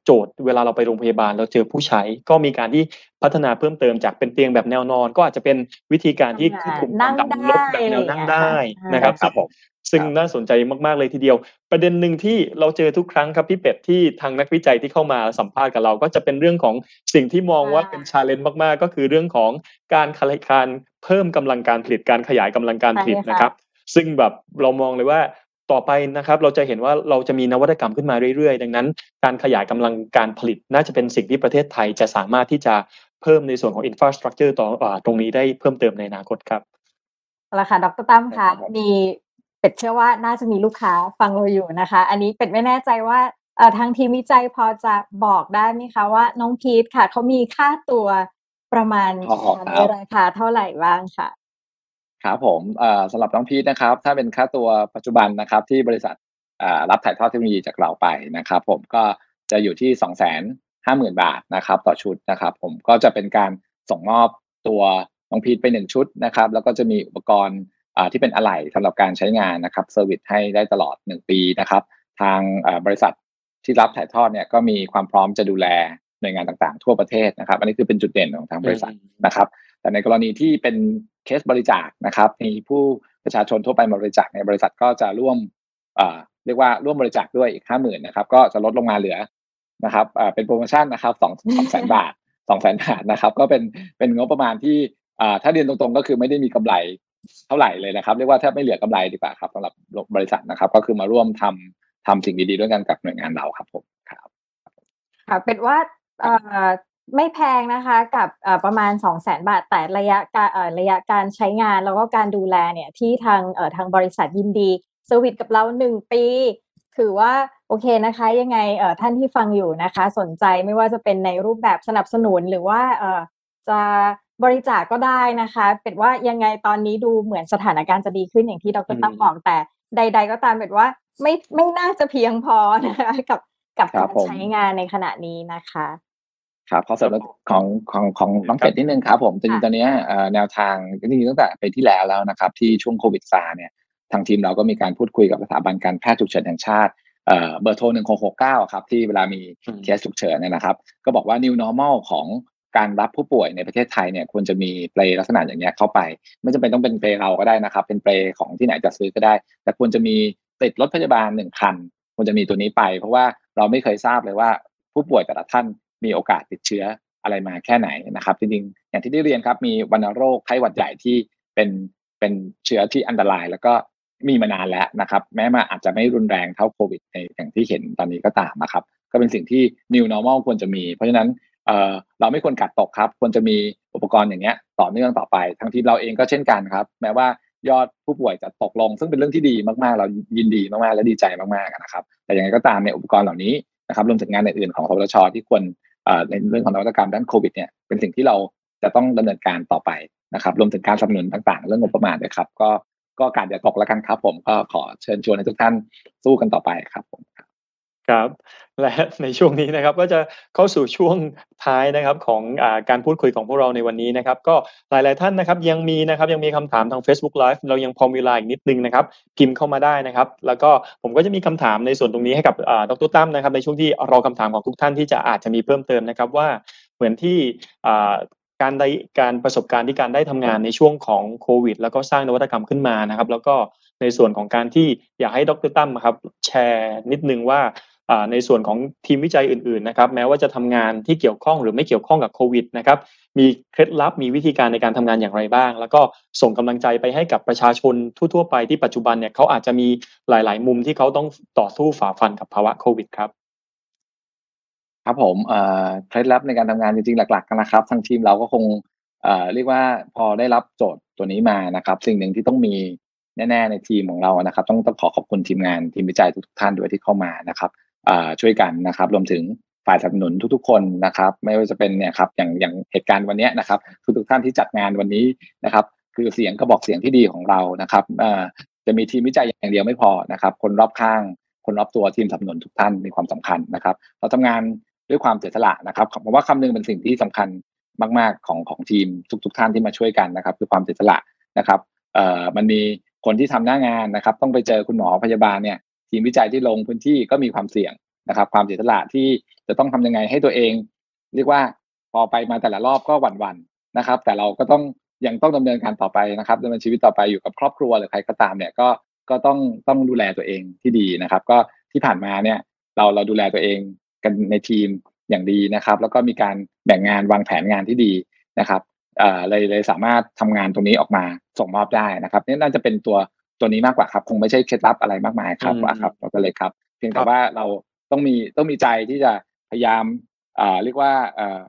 โจทย์เวลาเราไปโรงพยาบาลเราเจอผู้ใช้ก็มีการที่พัฒนาเพิ่มเติมจากเป็นเตียงแบบแนวนอนก็อาจจะเป็นวิธีการที่ถูกดันลบแบบแนวนั่งได้นะครับครับผมซึ่งน่าสนใจมากๆเลยทีเดียวประเด็นหนึ่งที่เราเจอทุกครั้งครับพี่เป็ดที่ทางนักวิจัยที่เข้ามาสัมภาษณ์กับเราก็จะเป็นเรื่องของสิ่งที่มองว่าเป็นชาเลนจ์มากๆก็คือเรื่องของการขยายการเพิ่มกำลังการผลิตการขยายกำลังการผลิตนะครับซึ่งแบบเรามองเลยว่าต่อไปนะครับเราจะเห็นว่าเราจะมีนวัตกรรมขึ้นมาเรื่อยๆดังนั้นการขยายกำลังการผลิตน่าจะเป็นสิ่งที่ประเทศไทยจะสามารถที่จะเพิ่มในส่วนของ infrastructure ต่อตรงนี้ได้เพิ่มเติมในอนาคตครับราคาดร.ตั้มคะมีเป็ดเชื่อว่าน่าจะมีลูกค้าฟังเราอยู่นะคะอันนี้เป็ดไม่แน่ใจว่าทางทีมวิจัยพอจะบอกได้ไหมคะว่าน้องพีทค่ะเขามีค่าตัวประมาณในราคาเท่าไหร่บ้างค่ะครับผมสำหรับน้องพีทนะครับถ้าเป็นค่าตัวปัจจุบันนะครับที่บริษัทรับถ่ายทอดเทคโนโลยีจากเราไปนะครับผมก็จะอยู่ที่ สองแสนห้าหมื่น บาทนะครับต่อชุดนะครับผมก็จะเป็นการส่งมอบตัวน้องพีทไปหนึ่งชุดนะครับแล้วก็จะมีอุปกรณ์ที่เป็นอะไหล่สำหรับการใช้งานนะครับเซอร์วิสให้ได้ตลอดหนึ่งปีนะครับทางบริษัทที่รับถ่ายทอดเนี่ยก็มีความพร้อมจะดูแลหน่วยงานต่างๆทั่วประเทศนะครับอันนี้คือเป็นจุดเด่นของทางบริษัทนะครับแต่ในกรณีที่เป็นเคสบริจาคนะครับมีผู้ประชาชนทั่วไปมาบริจาคในบริษัทก็จะร่วมเอ่อเรียกว่าร่วมบริจาคด้วยอีก ห้าหมื่น นะครับก็จะลดลงมาเหลือนะครับเอ่อเป็นโปรโมชั่นนะครับ สองแสน บาท สองแสน บาทนะครับก็เป็นเป็นงบประมาณที่เอ่อถ้าเรียนตรงๆก็คือไม่ได้มีกำไรเท่าไหร่เลยนะครับเรียกว่าแทบไม่เหลือกำไรดีกว่าครับสำหรับบริษัทนะครับก็คือมาร่วมทำทำสิ่งดีๆด้วยกันกับหน่วยงานเราครับผมครับค่ะเป็นว่าเอ่อไม่แพงนะคะกับประมาณ สองแสน บาทแต่ระยะการระยะการใช้งานแล้วก็การดูแลเนี่ยที่ทางทางบริษัทยินดีเซอร์วิสกับเราหนึ่งปีถือว่าโอเคนะคะยังไงท่านที่ฟังอยู่นะคะสนใจไม่ว่าจะเป็นในรูปแบบสนับสนุนหรือว่าจะบริจาค ก, ก็ได้นะคะเป็ดว่ายังไงตอนนี้ดูเหมือนสถานการณ์จะดีขึ้นอย่างที่ดร.ตั้มบอกแต่ใดๆก็ตามเป็ดว่าไม่ไม่น่าจะเพียงพอนะคะกับกับการใช้งานในขณะนี้นะคะครับขอเสริมของของของน้องเป็ดนิดนึงครับผมจริงๆตอนนี้แนวทางจริงๆตั้งแต่ไปที่แล้วแล้วนะครับที่ช่วงโควิดซาเนี่ยทางทีมเราก็มีการพูดคุยกับสถาบันการแพทย์ฉุกเฉินแห่งชาติเบอร์โทรหนึ่งหกหกเก้าครับที่เวลามีเคสฉุกเฉินเนี่ยนะครับก็บอกว่า new normal ของการรับผู้ป่วยในประเทศไทยเนี่ยควรจะมีเปลลักษณะอย่างเงี้ยเข้าไปไม่จำเป็นต้องเป็นเปลเราก็ได้นะครับเป็นเปลของที่ไหนจะซื้อก็ได้แต่ควรจะมีติดรถพยาบาลหนึ่งคันควรจะมีตัวนี้ไปเพราะว่าเราไม่เคยทราบเลยว่าผู้ป่วยแต่ละท่านมีโอกาสติดเชื้อ อะไรมาแค่ไหนนะครับจริงๆอย่างที่ได้เรียนครับมีวัณโรคไข้หวัดใหญ่ที่เป็นเป็นเชื้อที่อันตรายแล้วก็มีมานานแล้วนะครับแม้มาอาจจะไม่รุนแรงเท่าโควิดในอย่างที่เห็นตอนนี้ก็ตามนะครับก็เป็นสิ่งที่ new normal ควรจะมีเพราะฉะนั้นเอ่อเราไม่ควรกัดตกครับควรจะมีอุปกรณ์อย่างเงี้ยต่อเนื่องต่อไปทางทีมเราเองก็เช่นกันครับแม้ว่ายอดผู้ป่วยจะตกลงซึ่งเป็นเรื่องที่ดีมากๆเรายินดีมากๆและดีใจมากๆนะครับแต่ยังไงก็ตามเนี่ยอุปกรณ์เหล่านี้นะครับรวมถึงงานอื่นๆของสปสช.ที่ควรเอ่อในเรื่องของนวัตกรรมด้านโควิดเนี่ยเป็นสิ่งที่เราจะต้องดำเนินการต่อไปนะครับรวมถึงการสนับสนุนต่างๆเรื่องงบประมาณด้วยครับก็ก็การอย่าตกแล้วกันครับผมก็ขอเชิญชวนให้ทุกท่านสู้กันต่อไปครับผมครับและในช่วงนี้นะครับก็จะเข้าสู่ช่วงท้ายนะครับของอ่าการพูดคุยของพวกเราในวันนี้นะครับก็หลายๆท่านนะครับยังมีนะครับยังมีคำถามทาง Facebook Live เรายังพอมีเวลาอีกนิดนึงนะครับพิมพ์เข้ามาได้นะครับแล้วก็ผมก็จะมีคำถามในส่วนตรงนี้ให้กับอ่าดร.ตั้มนะครับในช่วงที่รอคำถามของทุกท่านที่จะอาจจะมีเพิ่มเติมนะครับว่าเหมือนที่อ่าการได้การประสบการณ์ที่การได้ทำงานในช่วงของโควิดแล้วก็สร้างนวัตกรรมขึ้นมานะครับแล้วก็ในส่วนของการที่อยากให้ดร.ตั้มครับแชร์นิดนึงว่าในส่วนของทีมวิจัยอื่นๆนะครับแม้ว่าจะทำงานที่เกี่ยวข้องหรือไม่เกี่ยวข้องกับโควิดนะครับมีเคล็ดลับมีวิธีการในการทำงานอย่างไรบ้างแล้วก็ส่งกำลังใจไปให้กับประชาชนทั่วๆไปที่ปัจจุบันเนี่ยเขาอาจจะมีหลายๆมุมที่เขาต้องต่อสู้ฝ่าฟันกับภาวะโควิดครับครับผมเคล็ดลับในการทำงานจริงๆหลักๆกันนะครับทางทีมเราก็คงเรียกว่าพอได้รับโจทย์ตัวนี้มานะครับสิ่งหนึ่งที่ต้องมีแน่ๆในทีมของเรานะครับต้องต้องขอขอบคุณทีมงานทีมวิจัยทุกท่านด้วยที่เข้ามานะครับช่วยกันนะครับรวมถึงฝ่ายสนับสนุนทุกๆคนนะครับไม่ว่าจะเป็นเนี่ยครับอย่างอย่างเหตุการณ์วันนี้นะครับทุกๆท่านที่จัดงานวันนี้นะครับคือเสียงกระบอกเสียงที่ดีของเรานะครับจะมีทีมวิจัยอย่างเดียวไม่พอนะครับคนรอบข้างคนรอบตัวทีมสนับสนุนทุกท่านมีความสำคัญนะครับเราทำงานด้วยความเสียสละนะครับผมว่าคำนึงเป็นสิ่งที่สำคัญมากๆของของทีมทุกๆท่านที่มาช่วยกันนะครับคือความเสียสละนะครับมันมีคนที่ทำหน้างานนะครับต้องไปเจอคุณหมอพยาบาลเนี่ยทีมวิจัยที่ลงพื้นที่ก็มีความเสี่ยงนะครับความเสียสละที่จะต้องทำยังไงให้ตัวเองเรียกว่าพอไปมาแต่ละรอบก็หวั่นๆนะครับแต่เราก็ต้องยังต้องดำเนินการต่อไปนะครับดำเนินชีวิตต่อไปอยู่กับครอบครัวหรือใครก็ตามเนี่ยก็ก็ต้องต้องดูแลตัวเองที่ดีนะครับก็ที่ผ่านมาเนี่ยเราเราดูแลตัวเองกันในทีมอย่างดีนะครับแล้วก็มีการแบ่งงานวางแผนงานที่ดีนะครับเอ่อเลยเลยสามารถทำงานตรงนี้ออกมาส่งมอบได้นะครับนี่น่าจะเป็นตัวตัวนี้มากกว่าครับคงไม่ใช่เคล็ดลับอะไรมากมายครับครับเราก็เลยครับเพียงแต่ว่าเราต้องมีต้องมีใจที่จะพยายามเอ่อเรียกว่าเอ่อ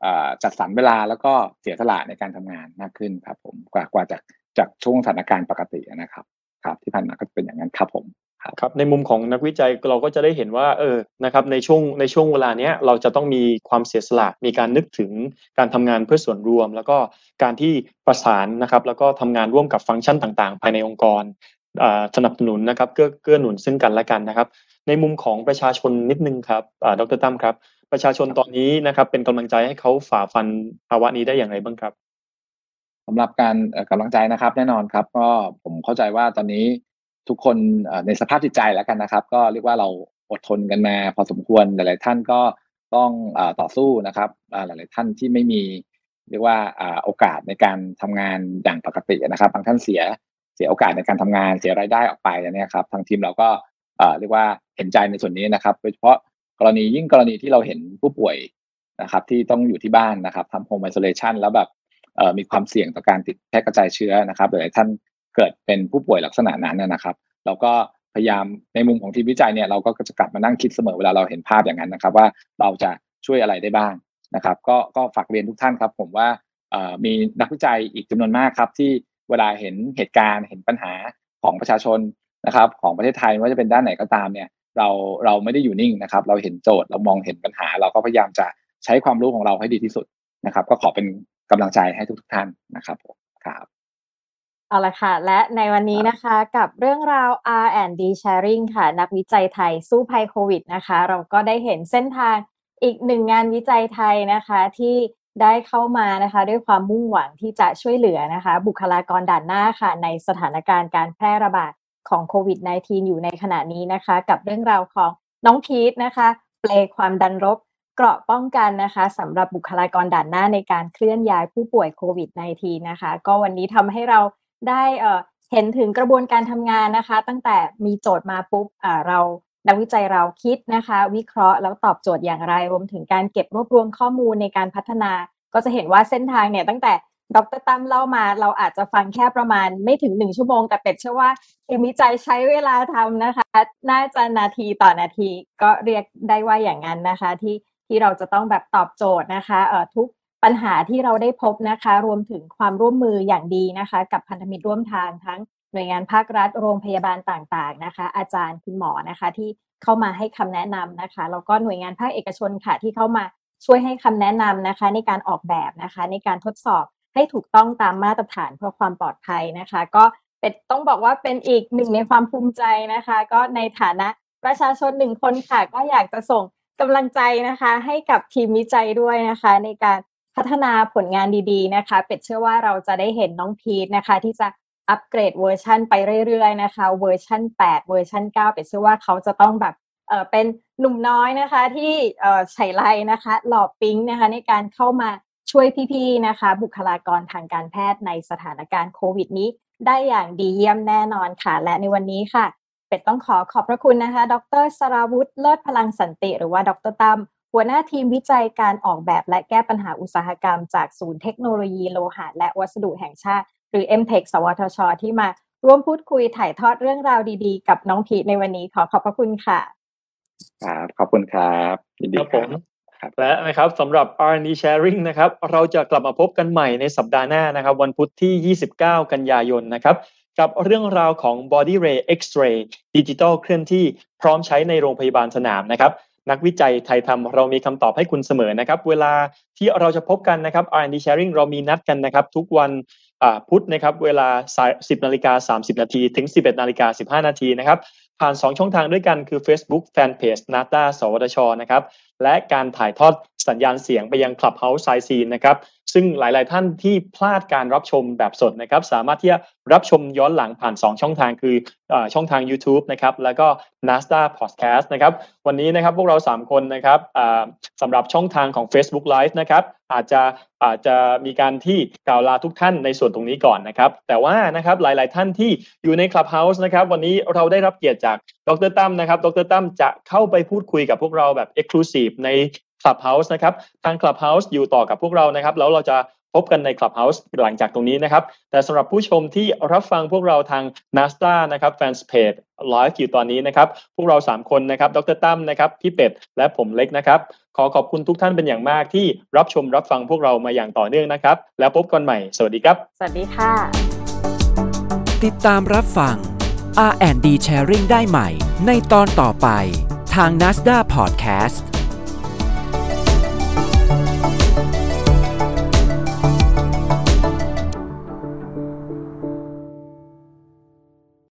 เอ่อจัดสรรเวลาแล้วก็เสียสละในการทำงานมากขึ้นครับผมกว่ากว่าจากจากช่วงสถานการณ์ปกตินะครับครับที่ผ่านมาก็เป็นอย่างนั้นครับผมครับในมุมของนักวิจัยเราก็จะได้เห็นว่าเออนะครับในช่วงในช่วงเวลาเนี้ยเราจะต้องมีความเสียสละมีการนึกถึงการทำงานเพื่อส่วนรวมแล้วก็การที่ประสานนะครับแล้วก็ทำงานร่วมกับฟังก์ชันต่างๆภายในองค์กรสนับสนุนนะครับเกื้อเกื้อหนุนซึ่งกันและกันนะครับในมุมของประชาชนนิดนึงครับดร.ตั้มครับประชาชนตอนนี้นะครับเป็นกำลังใจให้เขาฝ่าฟันภาวะนี้ได้อย่างไรบ้างครับสำหรับการกำลังใจนะครับแน่นอนครับก็ผมเข้าใจว่าตอนนี้ทุกคนในสภาพจิตใจแล้วกันนะครับก็เรียกว่าเราอดทนกันมาพอสมควรหลายๆท่านก็ต้องต่อสู้นะครับหลายๆท่านที่ไม่มีเรียกว่าโอกาสในการทำงานอย่างปกตินะครับบางท่านเสียเสียโอกาสในการทำงานเสียรายได้ออกไปเนี่ยครับทางทีมเราก็เรียกว่าเห็นใจในส่วนนี้นะครับโดยเฉพาะกรณียิ่งกรณีที่เราเห็นผู้ป่วยนะครับที่ต้องอยู่ที่บ้านนะครับทำ Home Isolation แล้วแบบมีความเสี่ยงต่อการติดแพร่กระจายเชื้อนะครับหลายๆท่านเกิดเป็นผู้ป่วยลักษณะนั้นนะครับเราก็พยายามในมุมของทีมวิจัยเนี่ยเราก็จะกลับมานั่งคิดเสมอเวลาเราเห็นภาพอย่างนั้นนะครับว่าเราจะช่วยอะไรได้บ้างนะครับก็ก็ฝากเรียนทุกท่านครับผมว่ามีนักวิจัยอีกจำนวนมากครับที่เวลาเห็นเหตุการณ์เห็นปัญหาของประชาชนนะครับของประเทศไทยไม่ว่าจะเป็นด้านไหนก็ตามเนี่ยเราเราไม่ได้อยู่นิ่งนะครับเราเห็นโจทย์เรามองเห็นปัญหาเราก็พยายามจะใช้ความรู้ของเราให้ดีที่สุดนะครับก็ขอเป็นกำลังใจให้ทุกทุกท่านนะครับครับเอาละค่ะและในวันนี้นะคะกับเรื่องราว อาร์ แอนด์ ดี Sharing ค่ะนักวิจัยไทยสู้ภัยโควิดนะคะเราก็ได้เห็นเส้นทางอีกหนึ่งงานวิจัยไทยนะคะที่ได้เข้ามานะคะด้วยความมุ่งหวังที่จะช่วยเหลือนะคะบุคลากรด่านหน้าค่ะในสถานการณ์การแพร่ระบาดของโควิด สิบเก้า อยู่ในขณะนี้นะคะกับเรื่องราวของน้องพีทนะคะเปลความดันรบเกราะป้องกันนะคะสำหรับบุคลากรด่านหน้าในการเคลื่อนย้ายผู้ป่วยโควิด สิบเก้า นะคะก็วันนี้ทำให้เราได้เห็นถึงกระบวนการทำงานนะคะตั้งแต่มีโจทย์มาปุ๊บเรา นักวิจัยเราคิดนะคะวิเคราะห์แล้วตอบโจทย์อย่างไรรวมถึงการเก็บรวบรวมข้อมูลในการพัฒนาก็จะเห็นว่าเส้นทางเนี่ยตั้งแต่ดร.ตั้มเล่ามาเราอาจจะฟังแค่ประมาณไม่ถึงหนึ่งชั่วโมงแต่เป็ดเชื่อว่าทีมวิจัยใช้เวลาทำนะคะน่าจะนาทีต่อนาทีก็เรียกได้ว่าอย่างนั้นนะคะที่ที่เราจะต้องแบบตอบโจทย์นะคะเอ่อทุกปัญหาที่เราได้พบนะคะรวมถึงความร่วมมืออย่างดีนะคะกับพันธมิตรร่วมทางทั้งหน่วยงานภาครัฐโรงพยาบาลต่างๆนะคะอาจารย์คุณหมอนะคะที่เข้ามาให้คำแนะนำนะคะแล้วก็หน่วยงานภาคเอกชนค่ะที่เข้ามาช่วยให้คำแนะนำนะคะในการออกแบบนะคะในการทดสอบให้ถูกต้องตามมาตรฐานเพื่อความปลอดภัยนะคะก็เป็นต้องบอกว่าเป็นอีกหนึ่งในความภูมิใจนะคะก็ในฐานะประชาชนหนึ่งคนค่ะก็อยากจะส่งกำลังใจนะคะให้กับทีมวิจัยด้วยนะคะในการพัฒนาผลงานดีๆนะคะเป็ดเชื่อว่าเราจะได้เห็นน้องพีทนะคะที่จะอัปเกรดเวอร์ชันไปเรื่อยๆนะคะเวอร์ชันแปดเวอร์ชันเก้าเป็ดเชื่อว่าเขาจะต้องแบบเออเป็นหนุ่มน้อยนะคะที่เออไฉไลนะคะหล่อปิ๊งนะคะในการเข้ามาช่วยพี่ๆนะคะบุคลากรทางการแพทย์ในสถานการณ์โควิดนี้ได้อย่างดีเยี่ยมแน่นอนค่ะและในวันนี้ค่ะเป็ดต้องขอขอบพระคุณนะคะดร.สราวุธเลิศพลังสันติหรือว่าดร.ตั้มหัวหน้าทีมวิจัยการออกแบบและแก้ปัญหาอุตสาหกรรมจากศูนย์เทคโนโลยีโลหะและวัสดุแห่งชาติหรือ เอ็ม เทค สวทช.ที่มาร่วมพูดคุยถ่ายทอดเรื่องราวดีๆกับน้องพีทในวันนี้ขอขอบพระคุณค่ะครับขอบคุณครับยินดีครับและนะครับสำหรับ อาร์ แอนด์ ดี Sharing นะครับเราจะกลับมาพบกันใหม่ในสัปดาห์หน้านะครับวันพุธที่ยี่สิบเก้ากันยายนนะครับกับเรื่องราวของ Body Ray X-ray Digital เคลื่อนที่พร้อมใช้ในโรงพยาบาลสนามนะครับนักวิจัยไทยทำเรามีคำตอบให้คุณเสมอนะครับเวลาที่เราจะพบกันนะครับ อาร์ แอนด์ ดี Sharing เรามีนัดกันนะครับทุกวันพุธนะครับเวลา สิบนาฬิกาสามสิบนาที ถึง สิบเอ็ดนาฬิกาสิบห้านาที นะครับผ่านสองช่องทางด้วยกันคือ Facebook Fanpage NASTA สวทช.นะครับและการถ่ายทอดสัญญาณเสียงไปยัง Clubhouse Scene นะครับซึ่งหลายๆท่านที่พลาดการรับชมแบบสดนะครับสามารถที่จะรับชมย้อนหลังผ่านสองช่องทางคือเอ่อช่องทาง YouTube นะครับแล้วก็ NASDA Podcast นะครับวันนี้นะครับพวกเราสามคนนะครับเอ่อสำหรับช่องทางของ Facebook Live นะครับอาจจะอาจจะมีการที่กล่าวลาทุกท่านในส่วนตรงนี้ก่อนนะครับแต่ว่านะครับหลายๆท่านที่อยู่ใน Clubhouse นะครับวันนี้เราได้รับเกียรติจากดร.ตั้มนะครับดร.ตั้มจะเข้าไปพูดคุยกับพวกเราแบบ Exclusive ในClubhouse นะครับทาง Clubhouse อยู่ต่อกับพวกเรานะครับแล้วเราจะพบกันใน Clubhouse หลังจากตรงนี้นะครับแต่สำหรับผู้ชมที่รับฟังพวกเราทาง NASTA นะครับ Fanpage Live อยู่ตอนนี้นะครับพวกเราสามคนนะครับดร.ตั้มนะครับพี่เป็ดและผมเล็กนะครับขอขอบคุณทุกท่านเป็นอย่างมากที่รับชมรับฟังพวกเรามาอย่างต่อเนื่องนะครับแล้วพบกันใหม่สวัสดีครับสวัสดีค่ะติดตามรับฟัง อาร์ แอนด์ ดี Sharing ได้ใหม่ในตอนต่อไปทาง NASTA Podcast